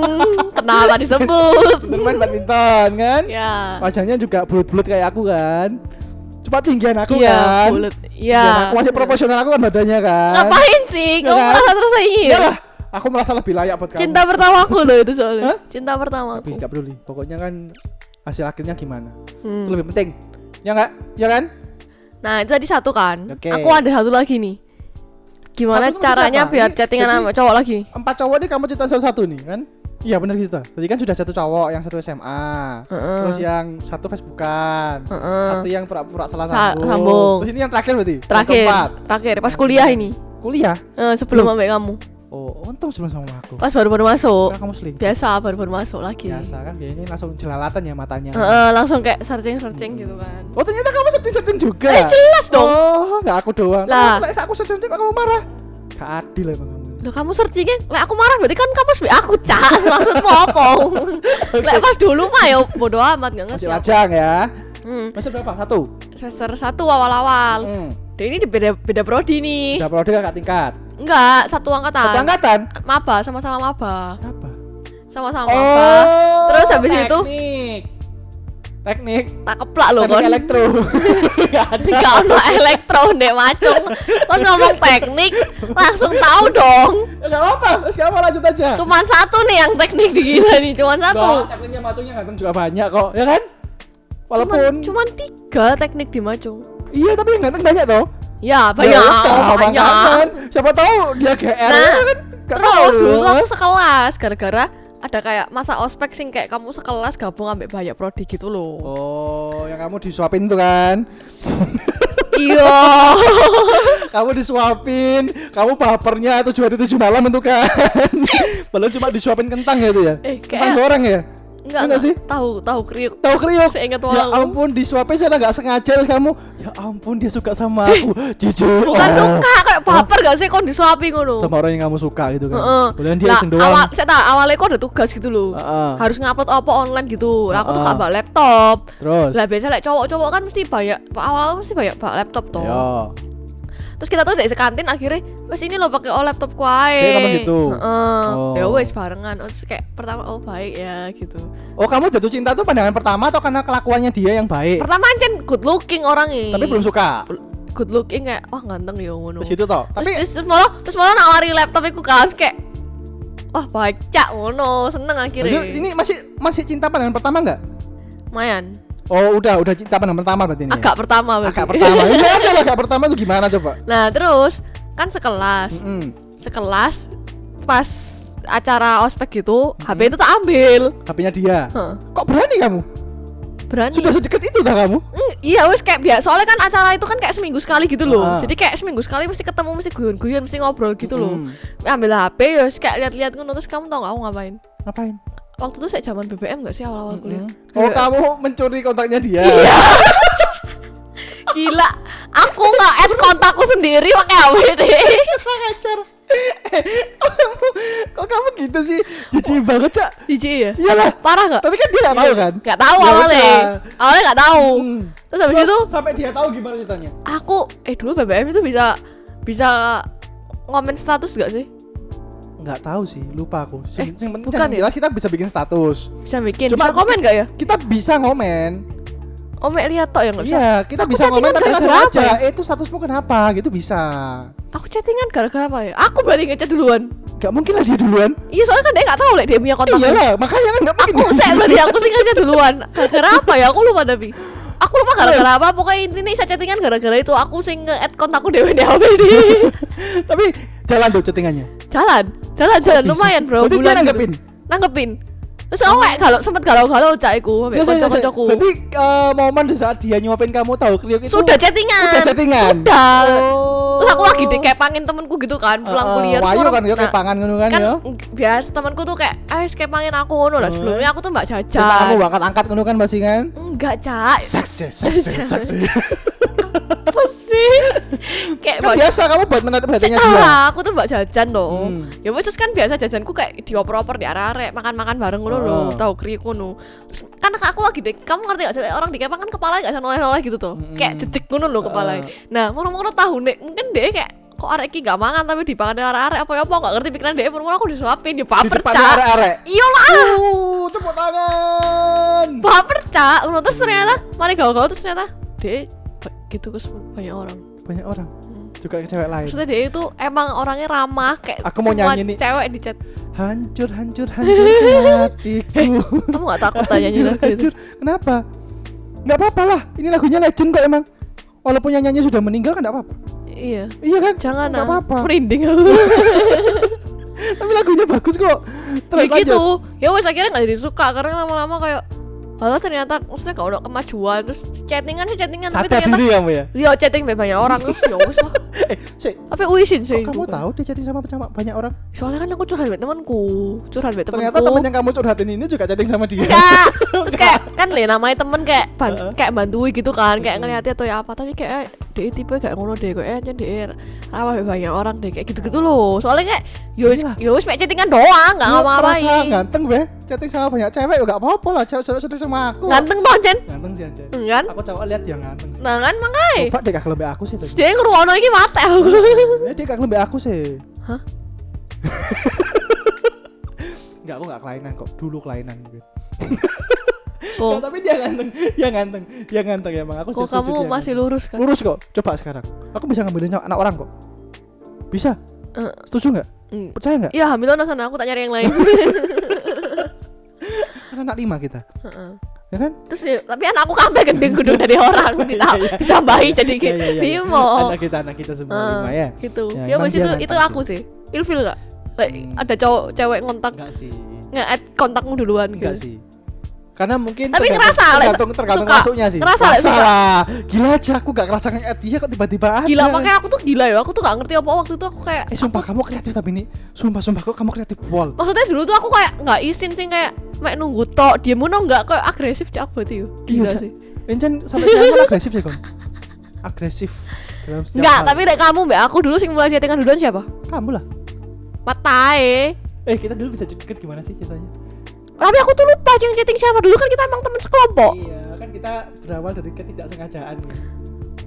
Kenapa disebut? Bermain badminton kan? Ya. Wajahnya juga bulut-bulut kayak aku kan. Cuma tinggian aku kan. Bulut. Iya. Aku masih proporsional aku kan badannya kan. Ngapain sih? Kamu merasa tersaingi. Iyalah. Aku merasa lebih layak buat kamu. Cinta pertamaku loh itu soalnya. Hah? Cinta pertamaku. Tapi enggak peduli. Pokoknya kan hasil akhirnya gimana. Itu lebih penting. Ya enggak? Ya kan? Nah, itu tadi satu kan. Okay. Aku ada satu lagi nih. Gimana caranya biar chattingan sama cowok lagi? 4 cowok nih kamu cinta salah satu nih kan? Iya benar gitu. Tadi kan sudah satu cowok, yang satu SMA, terus yang satu Facebookan, satu yang pura-pura salah sambung. Terus ini yang terakhir berarti? Terakhir pas kuliah ini. Kuliah? Sebelum sampai kamu. Oh, untung sebelum sama aku. Pas baru-baru masuk. Karena kamu selingkuh. Biasa, baru-baru masuk lagi. Biasa kan, dia ini langsung jelalatan ya matanya. Langsung kayak searching-searching gitu kan. Oh, ternyata kamu searching-searching juga. Jelas dong. Oh, enggak aku doang. Lah, aku searching-searching kok kamu marah. Enggak adil emang kamu. Loh, kamu searching-nya, lek aku marah berarti kan kamu sepi aku, Cak. Maksudmu apa? Lek pas dulu mah ya bodo amat, enggak ngerti. Masih lajang ya. Masih berapa? 1. Semester 1 awal-awal. Ini beda prodi nih. Beda prodi kakak tingkat. Enggak, satu angkatan. Satu angkatan. Maba, sama-sama maba. Apa? Sama-sama maba. Terus habis teknik. Itu teknik. Tak keplak loh kon. Elektro. Enggak ada. Enggak ono elektro ndek macung. Kon ngomong teknik, langsung tahu dong. Enggak apa-apa, terus kamu lanjut aja. Cuman satu nih yang teknik di kita nih, cuman satu. Loh, tekniknya macungnya ganteng juga banyak kok, ya kan? Walaupun cuman 3 teknik di macung. Iya, tapi yang ganteng banyak toh. Ya, banyak. Kan. Siapa tahu dia GR. Nah, kan? Terus dulu aku sekelas gara-gara ada kayak masa ospek sing kayak kamu sekelas gabung ambek banyak prodi gitu loh. Oh, yang kamu disuapin tuh kan. Iya. Kamu disuapin, kamu bapernya 7 hari 7 malam itu kan. Belum cuma disuapin kentang ya itu ya. Kentang goreng ya. Enggak sih? Tahu kriuk. Saya ingat walau. Ya ampun, disuapin saya enggak sengaja terus kamu. Ya ampun, dia suka sama aku. Jujur. Bukan suka, kayak baper enggak sih kon disuapi ngono. Sama orang yang kamu suka gitu kan. Kemudian dia sing doang. Awalnya kok ada tugas gitu loh. Harus ngupload apa online gitu. Lah aku tuh bawa laptop. Terus. Lah biasa lek cowok-cowok kan mesti banyak awal mesti banyak bawa laptop toh. Terus kita tuh dari sekantin akhirnya wes ini lo pakai laptop ku ae. Kayak gitu. Ya wes barengan. Terus kayak pertama baik ya gitu. Oh, kamu jatuh cinta tuh pandangan pertama atau karena kelakuannya dia yang baik? Pertama kan good looking orangnya. Tapi belum suka. Good looking kayak wah ganteng ya ngono. Terus itu toh. Tapi terus malah nawari laptop iku kan kayak wah baik cak ngono, seneng akhirnya. Jadi ini masih cinta pandangan pertama enggak? Lumayan. Oh, udah cinta pandangan pertama berarti ini. Agak pertama. Ini adalah agak pertama itu gimana coba? Nah, terus kan sekelas. Sekelas pas acara ospek gitu, HP itu tak ambil. HP-nya dia. Kok berani kamu? Berani. Sudah sedekat itu dah kamu? Iya, wis kayak biasa. Soalnya kan acara itu kan kayak seminggu sekali gitu loh. Jadi kayak seminggu sekali mesti ketemu, mesti guyon-guyon, mesti ngobrol gitu loh. Ambil HP, wis kayak lihat-lihat ngono terus kamu tau gak aku ngapain? Waktu itu saya zaman BBM enggak sih awal-awal kuliah. Oh, kamu mencuri kontaknya dia. Iya. Gila, aku nge-add kontakku sendiri pakai HP deh. Hajar. Kok kamu gitu sih? Jijik banget, Cak. Jijik ya? Iyalah, parah enggak? Tapi kan dia enggak tahu kan? Enggak tahu awalnya. Awalnya enggak tahu. Terus habis itu sampai dia tahu gimana ceritanya? Aku dulu BBM itu bisa komen status enggak sih? Nggak tahu sih, lupa aku. Bukan ya? Jelas kita bisa bikin status. Bisa bikin. Cuma bisa komen nggak ya? Kita bisa ngomen. Lihat toh ya nggak? Iya, kita aku bisa ngomen tapi langsung aja. Itu statusmu kenapa? Gitu bisa. Aku chattingan gara-gara apa ya? Aku berarti ngechat duluan. Nggak mungkin lah dia duluan. Iya, soalnya kan dia nggak tahu lah dia punya kontak. Iya lah, makanya kan nggak mungkin. Berarti aku sih ngechat duluan. Gara-gara apa ya? Aku lupa tapi. Aku lupa gara-gara apa. Pokoknya intinya saya chattingan gara-gara itu. Aku sih nge-add kontakku DWD. Tapi jalan tuh chattingannya. Jalan lumayan bro. Berarti dia nanggepin. Terus awak kalau sempat galau-galau cak iku ambek kanca-kancaku. Berarti momen di saat dia nyuapin kamu tahu kriuk itu Sudah chattingan. Sudah. Terus aku lagi dikepangin temanku gitu kan pulang kuliah. Wayu kan yo kepangan ngono kan yo. Biasa temanku tuh kayak "Ais kepangin aku ngono lah." Sebelumnya aku tuh Mbak Jajan. Kamu angkat-angkat ngono kan pasti kan? Enggak, Cak. Seks. Kayak kan biasa kamu buat menarik perhatiannya juga. Aku tuh Mbak Jajan toh. Ya wis kan biasa jajanku kayak dioper-oper di arek-arek, makan-makan bareng ngono lho, tau kriuk ngono. Kan aku lagi dek, kamu ngerti enggak sih orang dikepang kan kepalanya enggak senoleh-noleh gitu toh. Kayak jejeg ngono lho kepalanya. Nah, mono-mono tahu nek mungkin dek kayak kok arek iki gak mangan tapi dipangan arek-arek apa-apa enggak ngerti pikiran dek, mono aku disuapin di baper arek-arek. Iya lah. Tepuk tangan. Baper cak, ngono terus ternyata mari gaul-gaul terus ternyata dek gitu kus banyak orang juga ke cewek lain. Maksudnya dia itu emang orangnya ramah kayak aku mau nyanyi nih cewek di chat hancur hatiku. Kamu nggak takut nyanyi lagu itu? Kenapa? Nggak apa-apa lah, ini lagunya legend kok emang. Walaupun yang nyanyi sudah meninggal kan nggak apa-apa. Iya kan? Jangan. Nggak apa-apa. Merinding aku. Tapi lagunya bagus kok. Terus ya gitu. Ya wes akhirnya enggak disuka karena lama-lama kayak kalau ternyata maksudnya kalau udah kemajuan terus chattingan tapi ternyata ya. Iya, chatting banyak orang terus ya wes lah. Tapi uisin sih. Kamu tahu dia chatting sama banyak orang? Soalnya kan aku curhat sama temanku. Ternyata teman yang kamu curhatin ini juga chatting sama dia. Enggak. Terus kayak kan le namanya teman kayak bantui gitu kan, kayak ngeliatin atau ya apa tapi kayak dia tipe kayak ngono deh kok aja dia ramah banyak orang deh kayak gitu-gitu loh. Soalnya kayak yo wes chattingan doang, enggak ngapa-ngapain. Iya, ganteng be. Chatting sama banyak cewek yo enggak apa-apa lah, cewek sedih sama aku. Ganteng toh, Jen? Ganteng sih anjir. Kan? Aku coba lihat yang ganteng sih. Nah, kan mangkai. Coba dek kelembe aku sih. Dia ngeruwono iki mate aku. Ya dek kelembe aku sih. Hah? Enggak, aku enggak kelainan kok. Dulu kelainan gitu. Oh. Tapi dia ganteng ya bang. Aku kok kamu masih lurus kan? Lurus kok. Coba sekarang. Aku bisa ngambilin anak orang kok. Bisa. Setuju nggak? Percaya nggak? Ya ambil anak sana. Aku tak nyari yang lain. Anak 5 kita. Ya kan? Terus ya, tapi anak aku kabeh gendeng gudung dari orang ditambahi jadi kayak bimo. Anak kita semua 5 ya. Gitu. Ya wis itu aku sih. Ilfil enggak? Ada cowok cewek ngontak. Enggak sih. Nge-add kontakmu duluan enggak sih? Karena mungkin tapi tergantung masuknya sih. Salah. Gila aja aku enggak ngerasa nge-add dia kok tiba-tiba ada. Gila makanya aku tuh gila ya. Aku tuh enggak ngerti apa waktu itu aku kayak sumpah kamu kreatif tapi ini. Sumpah kok kamu kreatif pol. Maksudnya dulu tuh aku kayak enggak izin sih kayak mek nunggu tok, dia mono enggak kok agresif cak berarti yo. Gila sih. Encen sampai sekarang agresif sih kok. Agresif. Enggak, tapi nek kamu mbak aku dulu sing mulai chattingan duluan siapa? Kamu lah. Matae. Kita dulu bisa deket gimana sih ceritanya? Tapi aku tuh lupa chatting siapa dulu kan kita emang teman sekelompok. Iya, kan kita berawal dari ketidaksengajaan.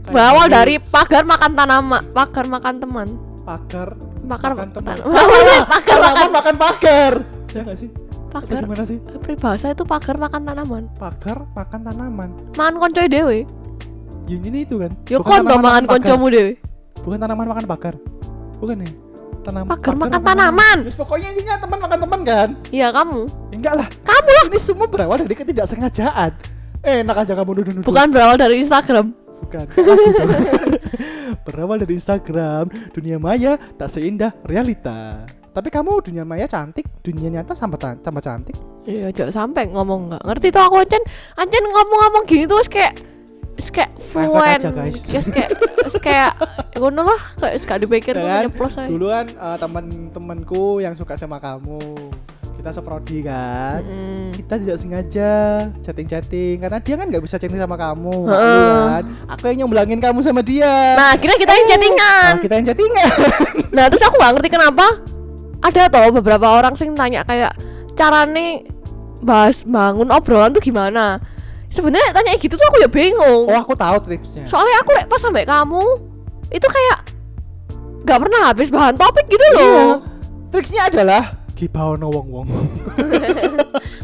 Berawal dari pagar makan teman. Pagar makan teman. Pagar makan pagar. Ya enggak sih? Pagar gimana sih? Peribahasa itu pagar makan tanaman. Mangan koncoe dhewe. Ya ini itu kan. Ya kon to mangan koncomu dhewe. Bukan tanaman makan pagar. Bukan ya? Pagar makan tanaman. Terus pokoknya intinya teman makan teman kan? Iya kamu. Enggak lah. Kamu lah. Ini semua berawal dari ketidaksengajaan. Enak aja kamu nuduh. Bukan berawal dari Instagram. Bukan. Berawal dari Instagram. Dunia maya tak seindah realita. Tapi kamu dunia maya cantik, dunia nyata tambah cantik. Iya, jangan sampai ngomong enggak ngerti tuh aku Ancen ngomong-ngomong gini tuh kayak fluent aja guys. Yes, kayak ngono lah, kayak suka dipikir nyeplos aja. Duluan teman-temanku yang suka sama kamu. Kita seprodi kan. Kita tidak sengaja chatting-chatting karena dia kan enggak bisa chatting sama kamu. Kan. Aku yang nyomblangin kamu sama dia. Nah, akhirnya kita yang chattingan. Nah, terus aku enggak ngerti kenapa ada toh beberapa orang sing tanya kayak carane bahas bangun obrolan tuh gimana. Sebenarnya tanya gitu tuh aku ya bingung. Oh aku tahu triknya. Soalnya aku pas sampai kamu itu kayak nggak pernah habis bahan topik gitu loh. Triknya adalah gibaono wong-wong.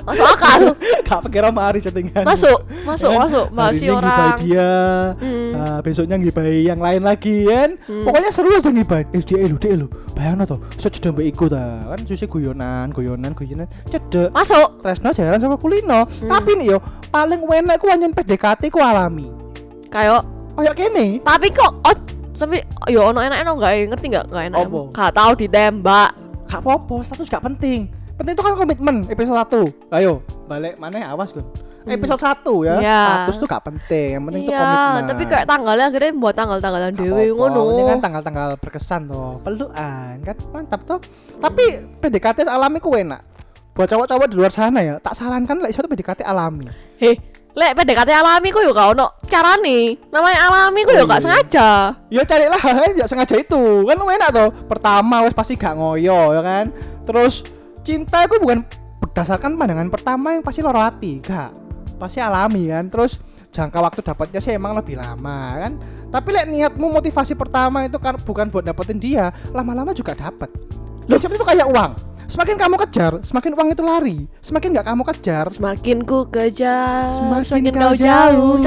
Masuk akal. Gak pikir sama Ari chattingan. Masuk. Masih orang. Hari ini ngibah dia. Besoknya ngibah yang lain lagi kan. Pokoknya seru aja ngibah. Dia lu. Bayangin toh. So cedek mbak iku ta. Kan susah guyonan. Cedek. Masuk. Tresno jalan sama kulino. Tapi nih yo. Paling enak ku anjen PDKT ku alami. Kayak kene. Tapi kok. Tapi yo ono enak-enak gak ngerti gak enak. Gak tau ditembak. Gak popo. Status gak penting. Penting itu kan komitmen episode 1. Ayo balik maneh awas gun. Episode 1 ya. Status tuh gak penting, yang penting itu komitmen. Tapi kayak tanggalnya akhirnya buat tanggal-tanggalan dhewe ngono. Ini kan tanggal-tanggal berkesan toh. Pelukan kan mantap toh. Tapi PDKT alami ku enak. Buat cowok-cowok di luar sana ya, tak sarankan lek iso PDKT alami. Lek PDKT alami ku yo gak ono carane. Namanya alami ku yo gak sengaja. Ya carilah hal-hal yang sengaja itu. Kan enak toh. Pertama wis pasti gak ngoyo ya kan. Terus cinta itu bukan berdasarkan pandangan pertama yang pasti loro hati, gak pasti alami kan. Terus jangka waktu dapatnya sih emang lebih lama kan. Tapi lihat niatmu motivasi pertama itu kan bukan buat dapetin dia, lama-lama juga dapat. Loh seperti itu kayak uang. Semakin kamu kejar, semakin uang itu lari. Semakin gak kamu kejar, semakin ku kejar, semakin kau jauh.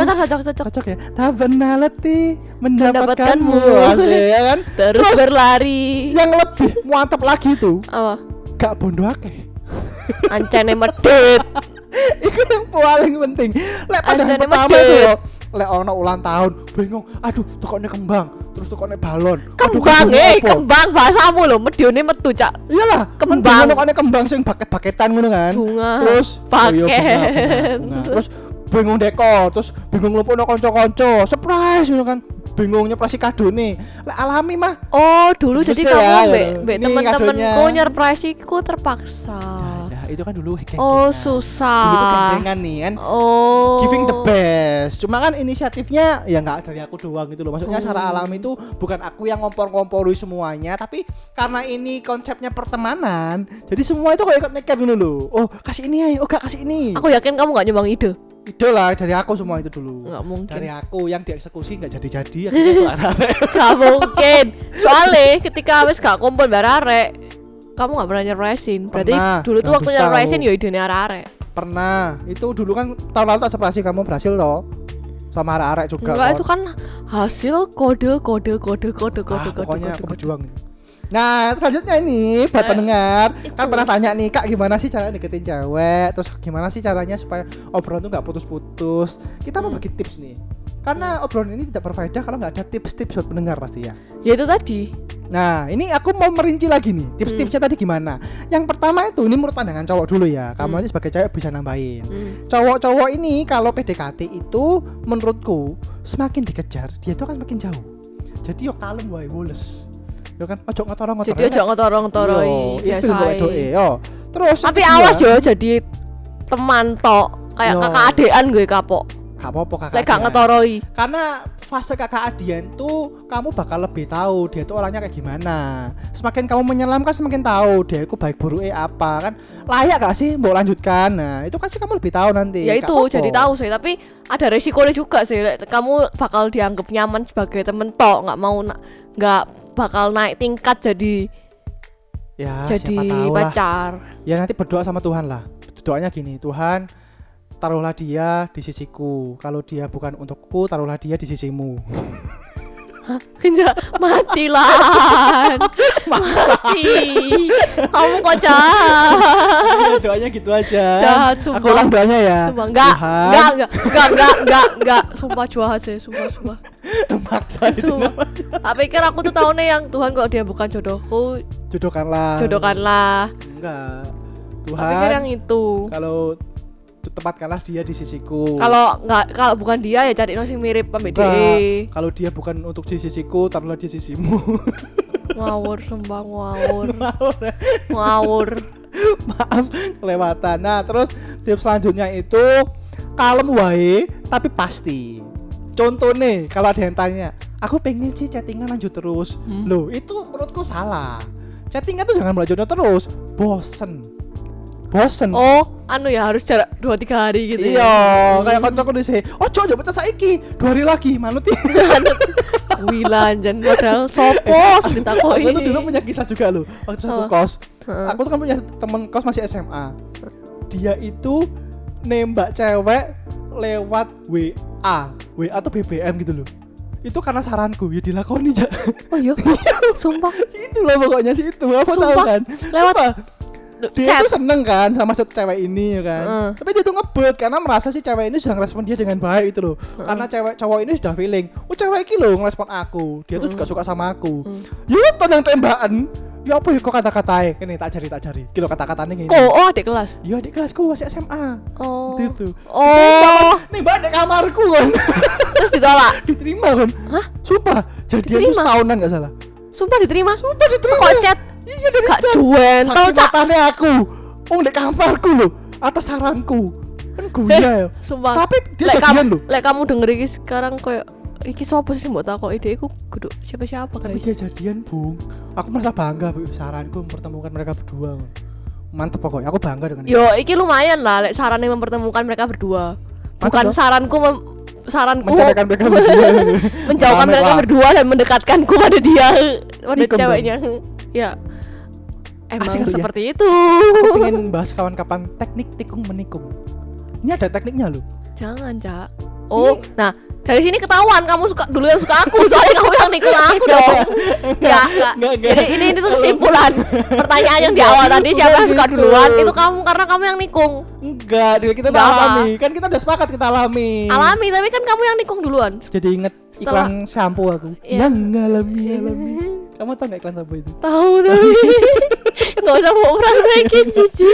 Cocok ya. Tak pernah letih mendapatkanmu. Asik ya kan. Terus berlari. Yang lebih mantap lagi itu. Gak bondo akeh. Ancane medhit. Iku yang paling penting. Lek padahal pertama itu lek ana ulang tahun, bingung, aduh tokone kembang, terus tukone balon. Kembang, kembang bahasamu lho, medione metu cak. Iyalah, kembang. Tukone kembang sing baket-baketan ngono kan. Terus paket. Terus bingung deko, terus bingung lumpuhno kanca-kanca. Surprise ngono kan. Bingungnya pasti kadone. Lah alami mah. Oh, dulu terus jadi kamu mbek teman-temanku nyerpresiku terpaksa. Nah, itu kan dulu geng-gengan. Oh, susah. Dulu geng-gengan nih kan. Oh. Giving the best. Cuma kan inisiatifnya ya enggak dari aku doang gitu loh. Maksudnya secara alami itu bukan aku yang ngompor-ngompori semuanya, tapi karena ini konsepnya pertemanan, jadi semua itu kok ikut nekat gitu loh. Oh, kasih ini ayo, oh enggak kasih ini. Aku yakin kamu enggak nyumbang ide. Idola dari aku semua itu dulu. Enggak mungkin. Dari aku yang dieksekusi enggak jadi-jadi akhirnya arek. Enggak mungkin. Soalnya ketika wis gak kumpul bareng arek, kamu enggak pernah nyerpresin. Berarti dulu tuh waktu nyerpresin yo idene arek-arek. Pernah. Itu dulu kan tahun lalu tak serpresi kamu berhasil loh. Sama arek-arek juga. Enggak, itu kan hasil kode. Pokoknya aku berjuang. Nah, selanjutnya ini buat pendengar kan pernah tanya nih, Kak gimana sih cara deketin cewek? Terus gimana sih caranya supaya obrolan tuh gak putus-putus? Kita mau bagi tips nih. Karena obrolan ini tidak berfaedah kalau gak ada tips-tips buat pendengar pasti ya. Ya itu tadi. Nah, ini aku mau merinci lagi nih. Tips-tipsnya tadi gimana? Yang pertama itu, ini menurut pandangan cowok dulu ya. Kamu aja sebagai cewek bisa nambahin. Cowok-cowok ini kalau PDKT itu menurutku semakin dikejar, dia tuh kan makin jauh. Jadi yo kalem wae woles. Ya kan ojo ngotoro-ngotoro. Jadi ojo ngotoro-ngotoroi. Itu mbok edoke yo. Terus tapi awas yo jadi teman tok, kayak kakak adean gue kapok. Gak apa-apa kakak. Lek gak ngotoroi. Karena fase kakak adean tuh kamu bakal lebih tahu dia tuh orangnya kayak gimana. Semakin kamu menyelam kan semakin tahu dia itu baik buruknya apa kan. Layak gak sih mbok lanjutkan. Nah, itu kan sih kamu lebih tahu nanti. Ya itu jadi tahu sih, tapi ada resikonya juga sih. Kamu bakal dianggap nyaman sebagai temen tok, enggak mau enggak bakal naik tingkat jadi pacar. Lah. Ya nanti berdoa sama Tuhan lah. Doanya gini, Tuhan taruhlah dia di sisiku. Kalau dia bukan untukku, taruhlah dia di sisimu. Mati lah. Mati. Kamu kok jahat. Doanya gitu aja. Jahat, sumpah. Aku ulang doanya ya. Sumpah enggak. Sumpah jahat sih, sumpah. Maksa itu namanya. Aku pikir aku tuh tahunya yang Tuhan kalau dia bukan jodohku, jodohkanlah. Enggak. Tuhan. Aku pikir yang itu. Kalau tempatkanlah dia di sisiku. Kalau bukan dia ya cari sing mirip pembede. Kalau dia bukan untuk di sisiku, taruhlah di sisimu. Ngawur sembang ngawur. Maaf kelewatan. Nah, terus tips selanjutnya itu kalem wae tapi pasti. Contoh nih, kalau ada yang tanya, aku pengen sih chattingan lanjut terus. Loh, itu menurutku salah. Chattingan tuh jangan melanjutnya terus, bosen. Oh, ya harus jarak 2-3 hari gitu. Iya, kayak kancaku dise. Ojo pecat saiki, 2 hari lagi manuti. Wilan jan modal sopo sing ditakoki. Aku tuh dulu punya kisah juga loh. Waktu aku kos. Aku tuh kan punya temen kos masih SMA. Dia itu nembak cewek lewat WA atau BBM gitu loh. Itu karena saranku, ya dilakoni aja. Oh iya, sumpah. Itu loh pokoknya sih itu. Apa tahu kan? Lewat dia tuh seneng kan sama cewek ini kan. Tapi dia tuh ngebet karena merasa si cewek ini sudah ngerespon dia dengan baik itu loh. Karena cowok ini sudah feeling, cewek ini loh ngerespon aku. Dia tuh juga suka sama aku. Yuk tenang tembakan. Ya apa ya kok kata-katain? Ini tak cari. Kilo kata-katanya gini. Oh, adik kelas. Iya, adik kelasku masih SMA. Oh. Gitu. Oh. Nih mbak adik kamarku kan. Terus ditolak. Diterima kan? Hah? Sumpah. Jadian itu setahunan enggak salah. Sumpah diterima. Kok chat? Iya dari chat. Kak Juan, saksi matanya aku. Oh, adik kamarku loh. Atas saranku. Kan guna ya. Sumpah. Tapi dia jadian loh. Lek kamu denger iki sekarang koyo iki sapa sih mbok takoki dhewe iku geduk siapa-siapa guys. Tapi dia jadian, Bung. Aku merasa bangga Bung, saranku mempertemukan mereka berdua. Mantep pokoknya, aku bangga dengan ini. Yo, iki lumayan lah lek sarane mempertemukan mereka berdua. Bukan saranku menjauhkan mereka berdua. Menjauhkan mereka berdua dan mendekatkanku pada dia, pada ceweknya. Ya. Emang seperti itu. Aku pengen bahas kawan-kapan teknik tikung menikung. Ini ada tekniknya loh. Jangan, Cak. Oh, ini. Nah, dari sini ketahuan kamu suka dulu yang suka aku, soalnya kamu yang nikung aku dong. Enggak, Enggak. Jadi ini tuh kesimpulan pertanyaan yang di awal tadi, siapa yang suka duluan itu kamu, karena kamu yang nikung. Enggak, kita udah alami. Kan kita udah sepakat kita alami. Alami, tapi kan kamu yang nikung duluan. Jadi inget iklan shampoo aku. Yang alami. Kamu tahu enggak iklan shampoo itu? Tahu tapi enggak usah bohong lagi, Cici.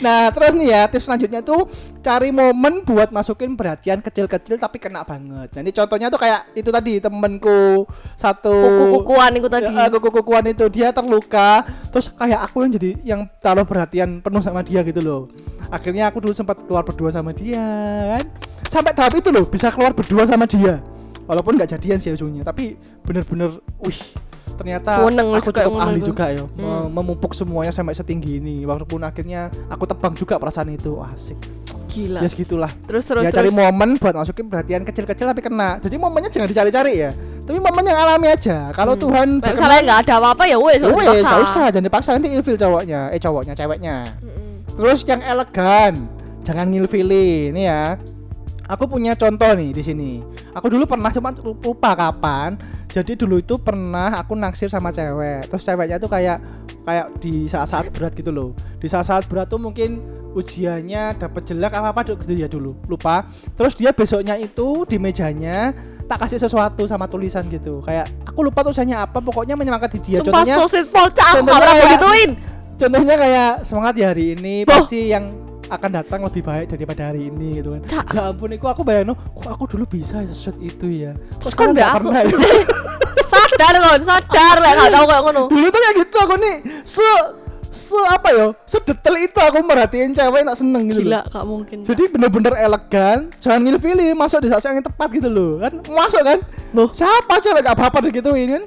Nah, terus nih ya, tips selanjutnya tuh cari momen buat masukin perhatian kecil-kecil tapi kena banget. Jadi contohnya tuh kayak itu tadi temenku satu kuku-kukuan itu tadi. Kuku-kukuan itu dia terluka, terus kayak aku yang jadi yang taruh perhatian penuh sama dia gitu loh. Akhirnya aku dulu sempat keluar berdua sama dia kan. Sampai tahap itu loh, bisa keluar berdua sama dia. Walaupun enggak jadian sih ujungnya, tapi bener-bener ternyata aku cukup ahli juga ya memupuk semuanya sampai setinggi ini. Walaupun akhirnya aku tebang juga perasaan itu. Asik. Gila. Ya segitulah. Terus. Cari momen buat masukin perhatian kecil-kecil tapi kena. Jadi momennya jangan dicari-cari ya. Tapi momen yang alami aja. Kalau Tuhan misalnya enggak ada apa-apa ya wes. Wes, enggak usah, jangan dipaksa, nanti ilfil cowoknya. Ceweknya. Terus yang elegan. Jangan ngilfilin ya. Aku punya contoh nih di sini. Aku dulu pernah, cuma lupa kapan. Jadi dulu itu pernah aku naksir sama cewek. Terus ceweknya tuh kayak di saat-saat berat gitu loh. Di saat-saat berat tuh mungkin ujiannya dapat jelek apa-apa gitu ya dulu. Lupa. Terus dia besoknya itu di mejanya tak kasih sesuatu sama tulisan gitu. Kayak aku lupa tulisannya apa, pokoknya menyemangati dia. Sumpah, contohnya kayak semangat ya hari ini, pasti yang akan datang lebih baik daripada hari ini gitu kan. Ya ampun, aku bayangin kok aku dulu bisa sesuatu itu ya. Kok sekarang gak pernah ya. Sadar lah, gak tau kayak ngono. Dulu tuh kayak gitu aku nih. Apa ya, sedetail itu aku merhatiin cewek yang tak seneng gitu. Gila, gak mungkin. Jadi bener-bener elegan. Jangan ngilfili, masuk di saat yang tepat gitu loh kan. Masuk kan. Siapa cewek gak apa-apa digituin kan.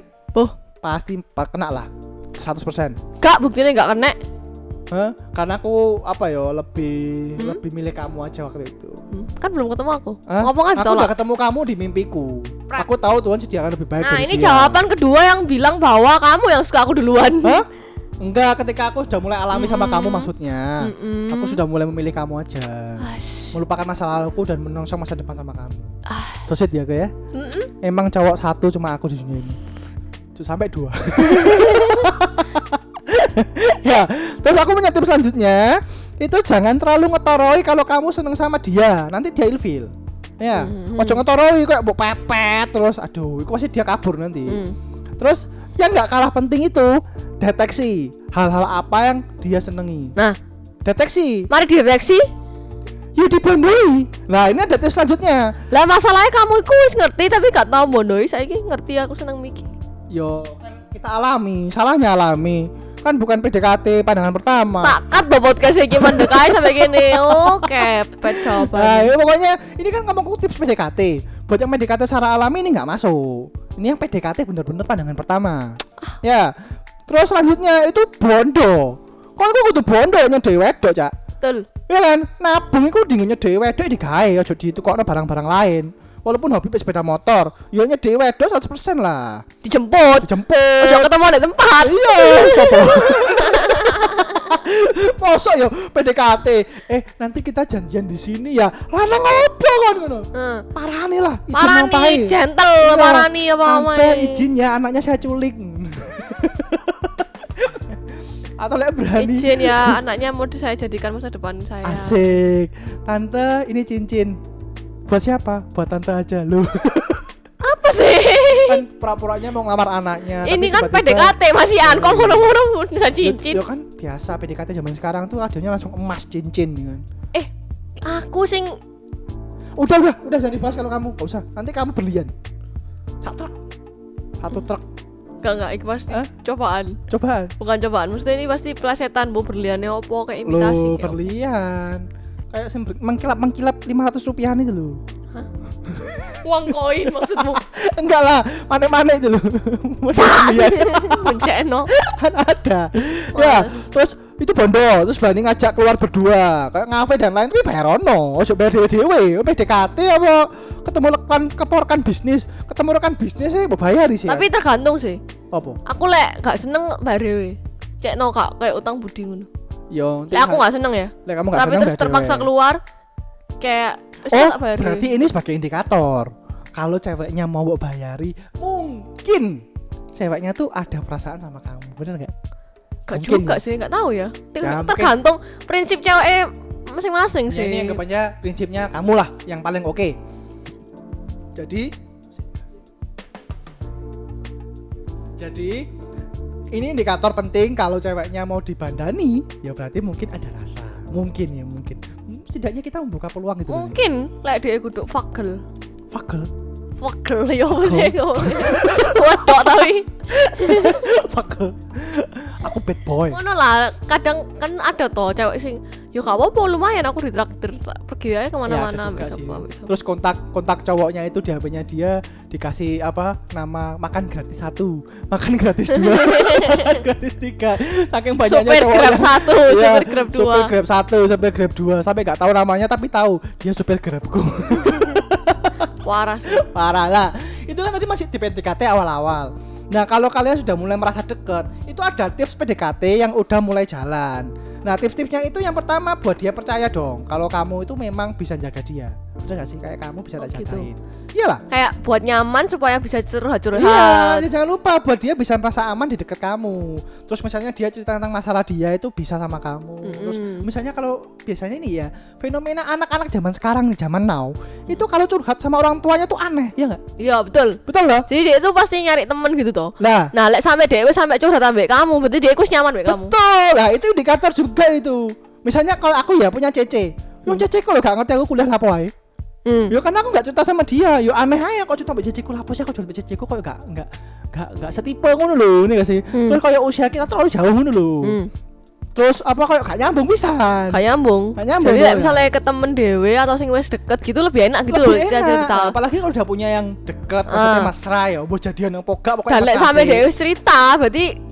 Pasti kena lah 100%. Gak, buktinya gak kena. Karena aku lebih milih kamu aja waktu itu. Kan belum ketemu aku. Ngomong aja aku udah ketemu kamu di mimpiku. Aku tahu Tuhan sediakan lebih baik. Nah, ini dia. Jawaban kedua yang bilang bahwa kamu yang suka aku duluan. Enggak, ketika aku sudah mulai alami sama kamu maksudnya. Aku sudah mulai memilih kamu aja. Melupakan masa laluku dan menongsong masa depan sama kamu. Sosit ya, ya. Emang cowok satu cuma aku di dunia ini. Sampai dua. Ya, terus aku punya tips selanjutnya. Itu jangan terlalu ngetoroi kalau kamu seneng sama dia, nanti dia ilfil. Ya, ojo ngetoroi kayak mbok pepet terus aduh, itu pasti dia kabur nanti. Terus yang enggak kalah penting itu deteksi hal-hal apa yang dia senengi. Nah, deteksi. Mari dideteksi. Ya dibondoi. Nah, ini ada tips selanjutnya. Lah masalahnya kamu iku wis ngerti tapi gak tau bondoi. Saiki ngerti aku seneng miki. Yo, kita alami, salahnya alami. Kan bukan PDKT pandangan pertama. Takat bobot kasih gimana dekai sampai gini. Oke, coba. Ayo pokoknya ini kan ngomong tips PDKT. Buat yang PDKT secara alami ini enggak masuk. Ini yang PDKT bener-bener pandangan pertama. Ya. Terus selanjutnya itu bondo. Kon ku kudu bondo nyedhi wedok, Cak. Betul. Ya kan? Nabung iku dingunye dhewe wedok digawe aja ditukokno barang-barang lain. Walaupun hobi sepeda motor, yo nyedhi wedok 100% lah. Dijemput. Ojo ketemu di tempat. Iya, sopo. Mosok yo PDKT. Nanti kita janjian di sini ya. Lanang opo kon ngono? Parane lah, izin pae. Gentle, parani apa omae. Minta izin ya, anaknya saya culik. Atau lek berani. Izin ya, anaknya mau saya jadikan masa depan saya. Asik. Tante, ini cincin. Buat siapa? Buat tante aja lu. Apa sih? Kan pura-puranya mau ngelamar anaknya. Ini kan PDKT masih kok ngono-ngono bisa cincin. Ya kan biasa PDKT zaman sekarang tuh adanya langsung emas cincin kan. Aku sing udah jangan dibahas kalau kamu. Enggak usah. Nanti kamu berlian. Satu truk. Enggak, itu pasti cobaan. Bukan cobaan. Maksudnya ini pasti pelasetan, Bu, berliannya opo kayak imitasi. Loh, berlian. Kayak mengkilap Rp500 itu loh. Hah? Uang koin maksudmu? Enggak lah, mana-mana itu loh. Berlian. Menceno. Kan ada. Ya, terus itu bondo, terus berani ngajak keluar berdua. Kayak ngafe dan lain kuwi bayar ono, ojo bayar dhewe-dhewe. PDKT apa ketemu rekan bisnis e bayar sih. Tapi tergantung sih. Apa? Aku lek gak seneng bayar dhewe. Cekno kayak utang budi ngono. Yo, aku enggak seneng ya. Kamu enggak seneng. Tapi terus terpaksa keluar kayak berarti ini sebagai indikator. Kalau ceweknya mau bayari, mungkin ceweknya tuh ada perasaan sama kamu, bener nggak? Gak juga sih, nggak tahu ya. Tergantung prinsip cewek masing-masing sih. Ini anggapannya prinsipnya kamu lah yang paling oke. Jadi ini indikator penting kalau ceweknya mau dibandani, ya berarti mungkin ada rasa. Mungkin. Setidaknya kita membuka peluang gitu. Mungkin lek dhek guduk fagel ya wis ngomong. Waduh tapi fagel. Aku bad boy. Ngono lah, kadang kan ada toh cewek sing ya gak apa-apa lumayan aku ditraktir pergi aja kemana-mana ya, terus kontak cowoknya itu di HP-nya dia dikasih apa nama makan gratis 1, makan gratis 2, makan gratis 3, saking banyaknya cowoknya. Supir grab 1, supir grab 2 sampai gak tahu namanya tapi tahu dia supir grabku. Parah lah. Itu kan tadi masih di PDKT awal-awal. Nah kalau kalian sudah mulai merasa deket, itu ada tips PDKT yang udah mulai jalan. Nah tips-tipsnya itu yang pertama buat dia percaya dong kalau kamu itu memang bisa jaga dia. Bener gak sih? Kayak kamu bisa tak jagain gitu. Iyalah. Kayak buat nyaman supaya bisa curhat-curhat. Iya, jangan lupa buat dia bisa merasa aman di dekat kamu. Terus misalnya dia cerita tentang masalah dia itu bisa sama kamu. Terus misalnya kalau biasanya ini ya, fenomena anak-anak zaman sekarang nih, zaman now, itu kalau curhat sama orang tuanya tuh aneh, iya gak? Iya betul. Betul loh. Jadi dia itu pasti nyari teman gitu toh. Nah lek sampe dhewe sampe curhat ambek kamu, berarti dia itu nyaman ambek kamu. Betul. Nah, itu indikator juga itu. Misalnya kalau aku ya punya Cece. Lu Cece kalau gak ngerti aku kuliah lapo ae. Ya karena aku gak cerita sama dia, ya aneh aja kok cerita sama Ceceku lapo sih, aku curhat sama Ceceku kok gak setipe ngono lho, ini gak sih? Terus kayak usia kita terlalu jauh ngono lho. Terus apa kayak gak nyambung. Jadi kayak misalnya ke temen dewe atau sing wis deket gitu lebih enak gitu loh cerita. Apalagi kalau udah punya yang deket maksudnya mesra ya, mbok jadian yang pogak pokoknya. Dan lek sampe dewe cerita berarti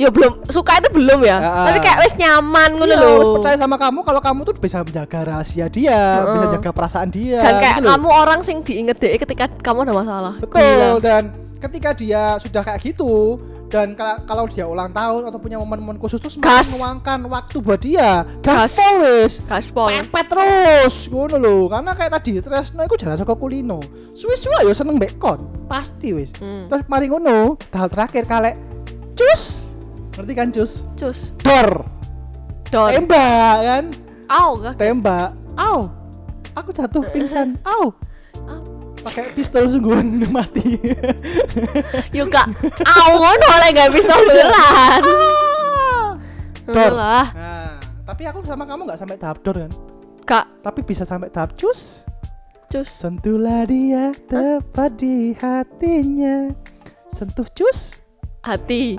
ya belum suka itu belum ya. Tapi kayak wes nyaman ngono lho. Wes percaya sama kamu kalau kamu tuh bisa menjaga rahasia dia, bisa jaga perasaan dia. Dan kayak gitu kamu orang sing diinget dhek ketika kamu ada masalah. Betul. Dan ketika dia sudah kayak gitu dan kalau dia ulang tahun atau punya momen-momen khusus tuh semakin meluangkan waktu buat dia. Gaspol. Pepet terus ngono lho. Karena kayak tadi tresno iku jalan saka kulino. Suwi-suwi ya seneng mbek kon. Pasti wis. Terus mari ngono, tahap terakhir kalek cus. Ngerti kan cus? Dor tembak kan? Au gak? Tembak au, aku jatuh pingsan au. Pakai pistol sungguhan mati. Yuk kak, au ngono oleh gak pistol beneran dor. Nah, tapi aku sama kamu gak sampai tahap dor kan? Kak, tapi bisa sampai tahap cus. Sentuhlah dia tepat di hatinya. Sentuh cus hati.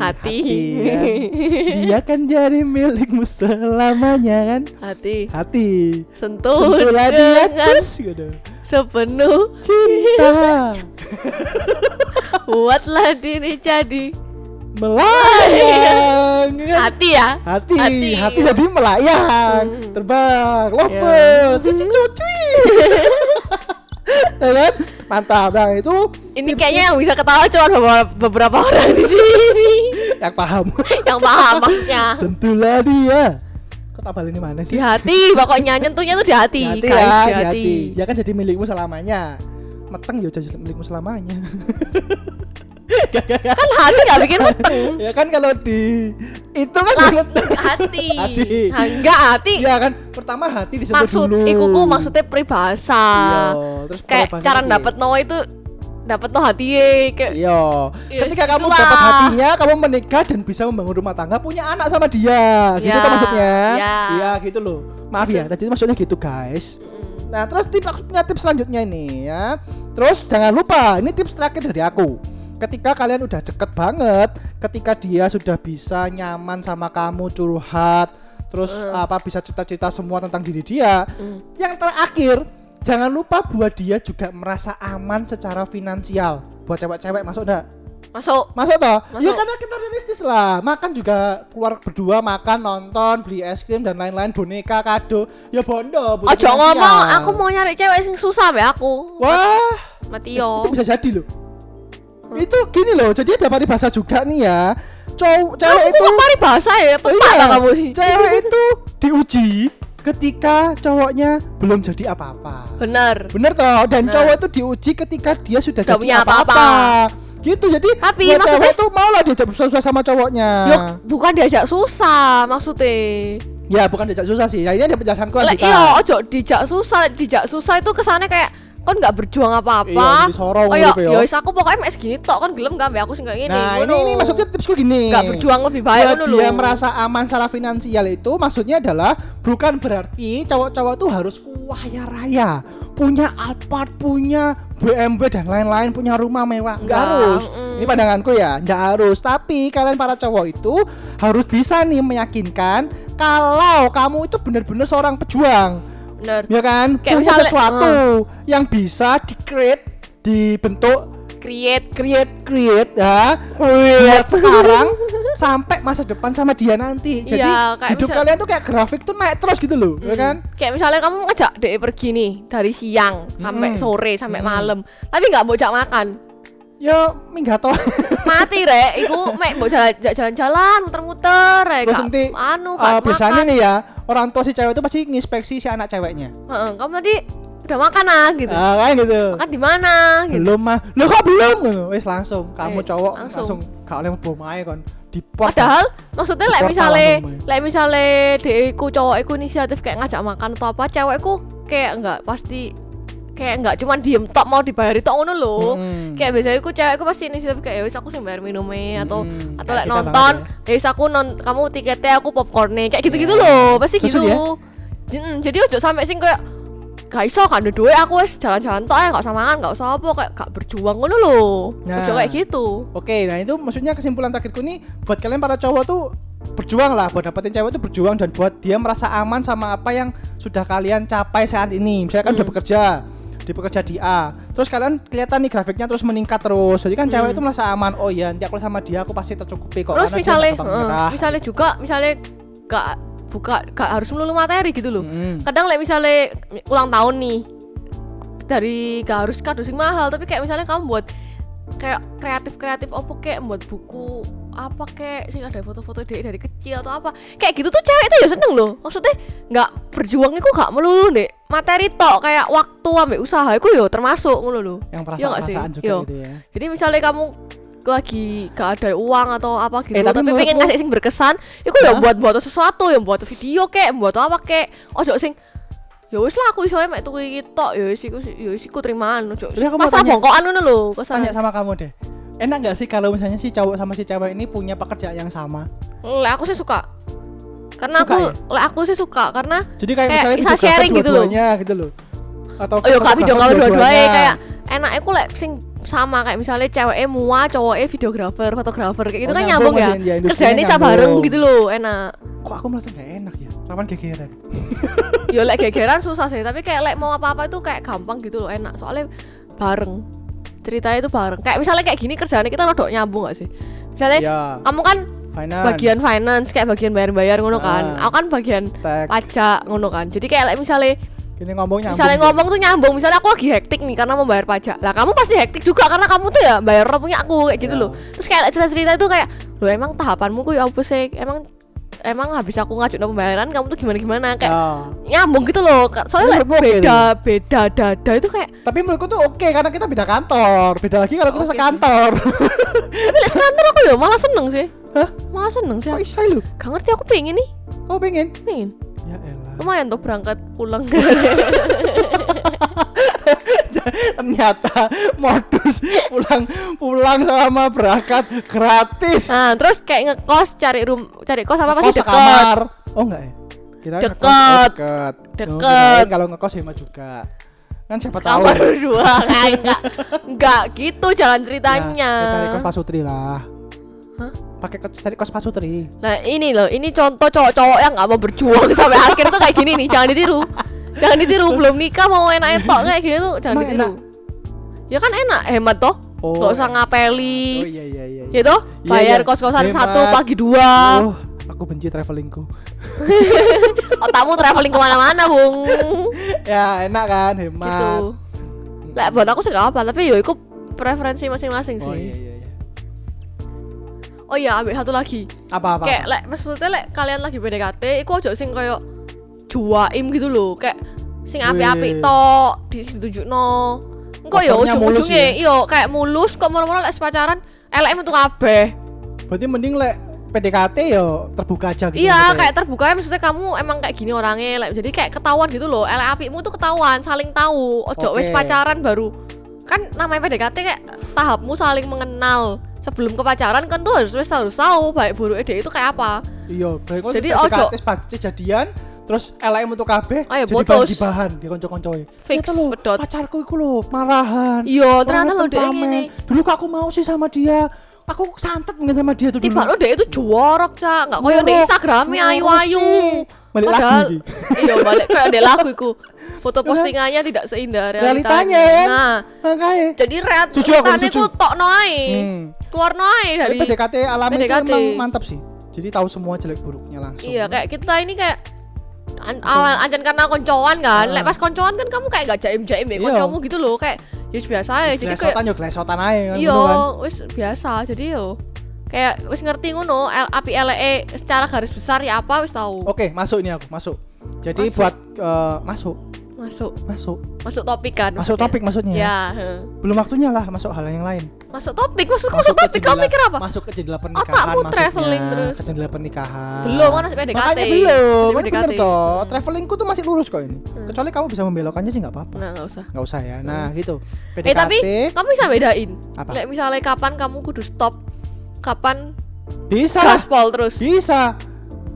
Kan? Dia kan jadi milikmu selamanya kan. Hati. Sentuhlah dia cus gitu. Sepenuh cinta. Buatlah diri jadi melayang. Hati jadi melayang. Terbang, lopet, cuci. Kan? Mantap. Nah itu ini kayaknya yang bisa ketawa cuma beberapa orang di sini. Yang paham maksudnya. Sentuhlah dia. Kok tabel ini mana sih? Di hati, pokoknya nyentuhnya tuh di hati. Di hati. Ya kan jadi milikmu selamanya. Meteng ya jadi milikmu selamanya. Gak. Kan hati gak bikin meteng. Ya kan kalau di itu kan hati. Enggak hati. Ya kan pertama hati disentuh dulu. Maksudnya peribahasa. Yo, kayak peribahasa cara dapetno itu dapetno hati e kayak. Yo. Ketika kamu dapat hatinya, kamu menikah dan bisa membangun rumah tangga, punya anak sama dia. Gitu kan maksudnya? Iya, gitu loh. Maaf ya, tadi maksudnya gitu, guys. Nah, terus tips selanjutnya ini ya. Terus jangan lupa, ini tips terakhir dari aku. Ketika kalian udah deket banget, ketika dia sudah bisa nyaman sama kamu, curhat, terus bisa cerita-cerita semua tentang diri dia. Yang terakhir, jangan lupa buat dia juga merasa aman secara finansial. Buat cewek-cewek masuk enggak? Masuk toh? Masuk. Ya karena kita realistis lah. Makan juga keluar berdua, makan, nonton, beli es krim dan lain-lain, boneka, kado. Ya bondo. Ojo ngomong aku mau nyari cewek sing susah ya aku. Wah, mati yo. Itu bisa jadi loh. Itu gini loh, jadi ada paribasa juga nih ya. Cewek itu paribasa ya, pepatah kamu. Cewek itu diuji ketika cowoknya belum jadi apa-apa. Benar toh, dan cowok itu diuji ketika dia sudah jadi apa-apa. gitu. Jadi tapi maksudnya tuh mau lah diajak susah sama cowoknya. Yuk, bukan diajak susah maksudnya. Ya bukan diajak susah sih. Nah ini ada penjelasanku lanjutan. Iya, ojo dijak susah. Dijak susah itu kesannya kayak kon enggak berjuang apa-apa. Iya, sorong gitu ya. Ya wis aku pokoknya mek segini tok, kon gelem gak ambek aku sing kayak ngene. Nah, ini maksudnya tipsku gini. Enggak berjuang lebih baik ngono lho. Dia merasa aman secara finansial itu maksudnya adalah bukan berarti cowok-cowok tuh harus kaya raya, punya Alphard, punya BMW dan lain-lain, punya rumah mewah. Enggak harus. Ini pandanganku ya, enggak harus. Tapi kalian para cowok itu harus bisa nih meyakinkan kalau kamu itu benar-benar seorang pejuang. Bener. Ya kan, kayak punya sesuatu yang bisa di-create, dibentuk, create ya, buat sekarang sampai masa depan sama dia nanti. Jadi ya, hidup misal, kalian tuh kayak grafik tuh naik terus gitu loh, ya kan? Kayak misalnya kamu ngajak deh pergi nih dari siang sampai sore sampai malam, tapi nggak mau ajak makan. Ya, minggat toh. Mati rek, iku mek mbok jalan-jalan, muter-muter rek. Terus nanti biasanya nih ya, orang tua si cewek itu pasti nginspeksi si anak ceweknya. Heeh, kamu tadi udah makan ah gitu. Ah, kayak gitu. Makan di mana gitu. Belum mah. Loh kok belum? Wis langsung kamu cowok langsung gak oleh mbok mae kon. Dipot. Padahal maksudnya lek misale deku cowokku inisiatif kayak ngajak makan atau apa, cewekku kayak enggak pasti kayak cuma diem tok mau dibayar tok ngono lho. Kayak biasanya aku cewekku pasti ini tapi kayak wis aku sing bayar minumnya atau lek nonton, wis aku kamu tiketnya aku popcorn-nya kayak gitu-gitu lho. Pasti gitu. Jadi ojo sampe sing kayak gak iso kan duwe aku wis jalan-jalan tok ae gak usah makan, gak usah apa kayak gak berjuang ngono lho. Nah, ojo kayak gitu. Oke, nah itu maksudnya kesimpulan terakhirku nih buat kalian para cowok tuh berjuang lah buat dapetin cewek itu berjuang dan buat dia merasa aman sama apa yang sudah kalian capai saat ini. Misalnya kan udah bekerja di pekerja di A, terus kalian kelihatan nih grafiknya terus meningkat terus, jadi kan cewek itu merasa aman, oh iya nanti aku sama dia aku pasti tercukupi kok. Terus misalnya gak harus melulu materi gitu loh. Kadang like misalnya ulang tahun nih dari gak harus kado sing mahal, tapi kayak misalnya kamu buat kayak kreatif apa kayak buat buku apa kayak sih ada foto-foto dia dari kecil atau apa kayak gitu tuh cewek itu ya seneng loh. Maksudnya nggak berjuang itu gak melulu deh materi tok, kayak waktu ambek usaha itu yo termasuk ngono lho yang perasaan juga yo. Gitu ya, jadi misalnya kamu lagi gak ada uang atau apa gitu tapi pengen ngasih sing berkesan itu ya buat sesuatu, yang buat video kayak buat apa kayak ojo sing ya wis lah aku iso mek tuku iki tok ya wis iku terimaan ojo pas bongkokan ngono lho. Tanya sama kamu deh, enak gak sih kalau misalnya si cowok sama si cewek ini punya pekerjaan yang sama? Lah aku sih suka. Karena aku sih suka karena jadi kayak bisa sharing gitu loh. Atau yo gak video kalau dua-duanya kayak enake ku lek sing sama kayak misalnya ceweke mua, cowoke videografer, fotografer kayak gitu kan nyambung ya. Kerjane bisa bareng gitu loh, enak. Kok aku merasa gak enak ya? Rawan gegeran. Yo lek gegeran susah sih, tapi kayak lek mau apa-apa itu kayak gampang gitu loh, enak. Soalnya bareng. Ceritanya itu bareng. Kayak misalnya kayak gini kerjaannya kita rodok nyambung gak sih? Misalnya kamu kan finance. Bagian finance kayak bagian bayar-bayar ngono kan. Aku kan bagian pajak ngono kan. Jadi kayak misalnya gini ngomong nyambung. Misalnya ngomong tuh nyambung. Misalnya aku lagi hektik nih karena mau bayar pajak. Lah kamu pasti hektik juga karena kamu tuh ya bayar punya aku kayak gitu loh. Terus kayak cerita-cerita itu kayak, "Loh emang tahapanmu ku ya opo sih? Emang habis aku ngajuin pembayaran kamu tuh gimana kayak nyambung gitu loh. Soalnya beda dada itu kayak, tapi menurutku tuh oke karena kita beda kantor, beda lagi kalau kita sekantor. Tapi lihat sekantor aku ya malah seneng sih. Hah? Malah seneng sih. Kok isai lu? Gak ngerti aku pengen nih. Kau pengen? Ya elah, lumayan tuh berangkat pulang. Ternyata modus pulang sama berangkat gratis. Nah, terus kayak ngekos cari kos apa sih dekat. Oh enggak ya? Kira dekat. Kalau ngekos hemat juga. Kan siapa tahu. Kamar dua enggak gitu jalan ceritanya. Ya, cari kos Pasutri lah. Hah? Pakai cari kos Pasutri. Nah, ini loh, ini contoh cowok-cowok yang enggak mau berjuang sampai akhir tuh kayak gini nih, jangan ditiru belum nikah mau enak tok kayak gitu jangan emang ditiru enak. Ya kan enak hemat toh nggak usah ngapeli. Ya toh bayar kos-kosan hemat. 1 pagi 2 aku benci travelingku. Otakmu traveling kemana-mana bung. Ya enak kan hemat gitu. Lah buat aku sih gak apa, tapi yo itu preferensi masing-masing sih. Oh iya ambil satu lagi apa kayak maksudnya kalian lagi PDKT iku ojo sing koyo juaim gitu loh kayak sing api-api tok ditunjukno. kok ya ujung-ujungnya iyo kayak mulus kok moro-moro lek pacaran elek metu kabeh. Berarti mending lek PDKT yo terbuka aja gitu. Iya, kayak terbuka ya, maksudnya kamu emang kayak gini orangnya lek, jadi kayak ketahuan gitu loh. Elek apikmu tuh ketahuan, saling tahu. Ojo wis pacaran baru. Kan namanya PDKT kayak tahapmu saling mengenal. Sebelum ke pacaran kan tuh harus tahu baik buruknya dia itu kayak apa. Iya, berarti jadi ojo jadian terus LM untuk kabeh jadi bahan dibahan di konco-koncoe. Fix pedot. Pacarku iku lho marahan. Iya, ternyata lho dhek ngene. Dulu aku mau sih sama dia. Aku santet pengen sama dia tuh dulu. Tiba lo dhek itu jorok, Cak. Enggak koyo di Instagram-e ayu-ayu. Balik lagi. Iya, balik koyo dhek lagu iku. Foto postingannya tidak seindah realitanya. Nah, makanya. Jadi realitanya ku tokno ae. Keluar noe dari PDKT alami itu emang mantap sih. Jadi tahu semua jelek buruknya langsung. Iya, kayak kita ini kayak awal anjan karena koncoan kan. Lek pas koncoan kan kamu kayak gak jaim-jaim ya koncomu gitu loh, kayak yes biasa ya. Jadi kayak glesotan yo glesotan ae kan. Iya, wis biasa. Jadi yo kayak wis ngerti ngono, api eleke secara garis besar ya apa wis tahu. Oke, masuk ini aku, masuk. Jadi masuk. Buat masuk topik kan. Masuk topik maksudnya. Ya. Belum waktunya lah masuk hal yang lain. Masuk topik, masuk topik. Kamu pikir apa? Masuk ke jendela pernikahan maksudnya. Otakmu traveling terus. Ke jendela pernikahan. Belum kan masih PDKT. Makanya belum. Kan bener toh. Travelingku tuh masih lurus kok ini. Kecuali kamu bisa membelokkannya sih enggak apa-apa. Nah, enggak usah. Enggak usah ya. Nah, gitu. PDKT. Tapi kamu bisa bedain. Kayak misalnya kapan kamu kudu stop, kapan bisa gaspol terus. Bisa.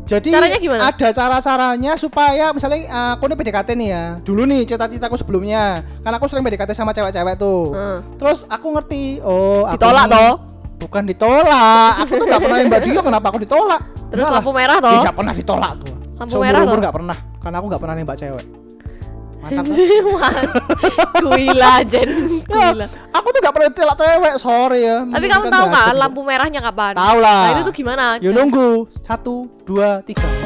Jadi ada cara-caranya supaya misalnya aku nih PDKT nih ya. Dulu nih cita-citaku sebelumnya. Karena aku sering PDKT sama cewek-cewek tuh. Terus aku ngerti, oh aku ditolak toh. Bukan ditolak. Aku tuh enggak pernah nembak dia, kenapa aku ditolak? Terus lampu merah toh. Enggak pernah ditolak tuh. Lampu merah toh. Enggak pernah. Karena aku enggak pernah nembak cewek. Mantap. Gila, Jen. Gila. Aku tuh enggak pernah ditolak cewek, sorry ya. Tapi kamu tahu enggak lampu merahnya kapan? Tahu lah. Nah, itu tuh gimana? Ya nunggu. 1 2 3.